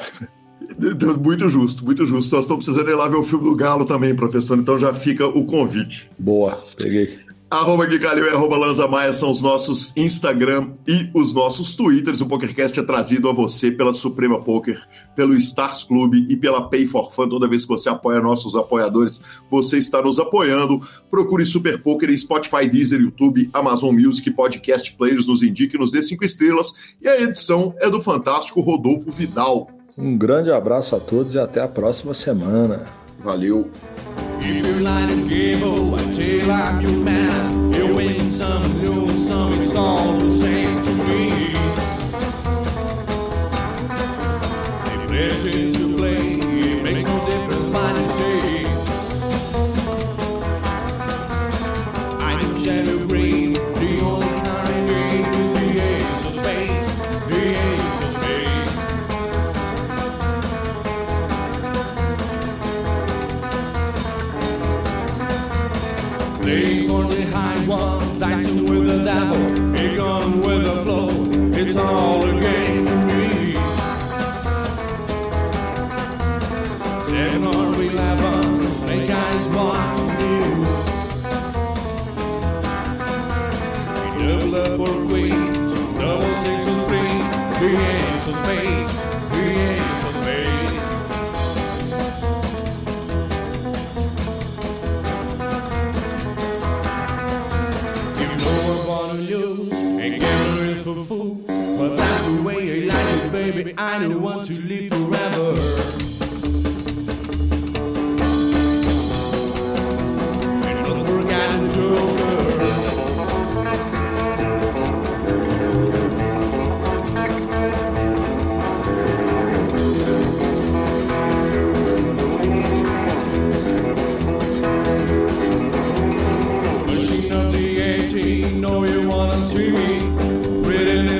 Muito justo, muito justo. Nós estamos precisando ir lá ver o filme do Galo também, professor, então já fica o convite. Boa, peguei. Arroba Gui Calil e arroba Lanza Maia são os nossos Instagram e os nossos Twitters. O PokerCast é trazido a você pela Suprema Poker, pelo Stars Club e pela Pay4Fun. Toda vez que você apoia nossos apoiadores, você está nos apoiando. Procure Super Poker em Spotify, Deezer, YouTube, Amazon Music, Podcast Players, nos indique, nos dê 5 estrelas. E a edição é do fantástico Rodolfo Vidal. Um grande abraço a todos e até a próxima semana. Valeu! If you're lying and give away, I'm your man. You win some, lose some, it's all the same to me. The pleasure's to play, it makes no difference my mistake. I don't share the green, the only kind of game is the ace of spades, the ace of spades. Play for the high one, dicing with the devil, a gun with the flow, it's all a game to me. 7 or 11, snake eyes watch you. Double up or queen, double sticks or three, the ace of spades, the ace of spades. But that's the way I like it, baby. I don't want to live forever. Machine of the 18, know you wanna see me. Written in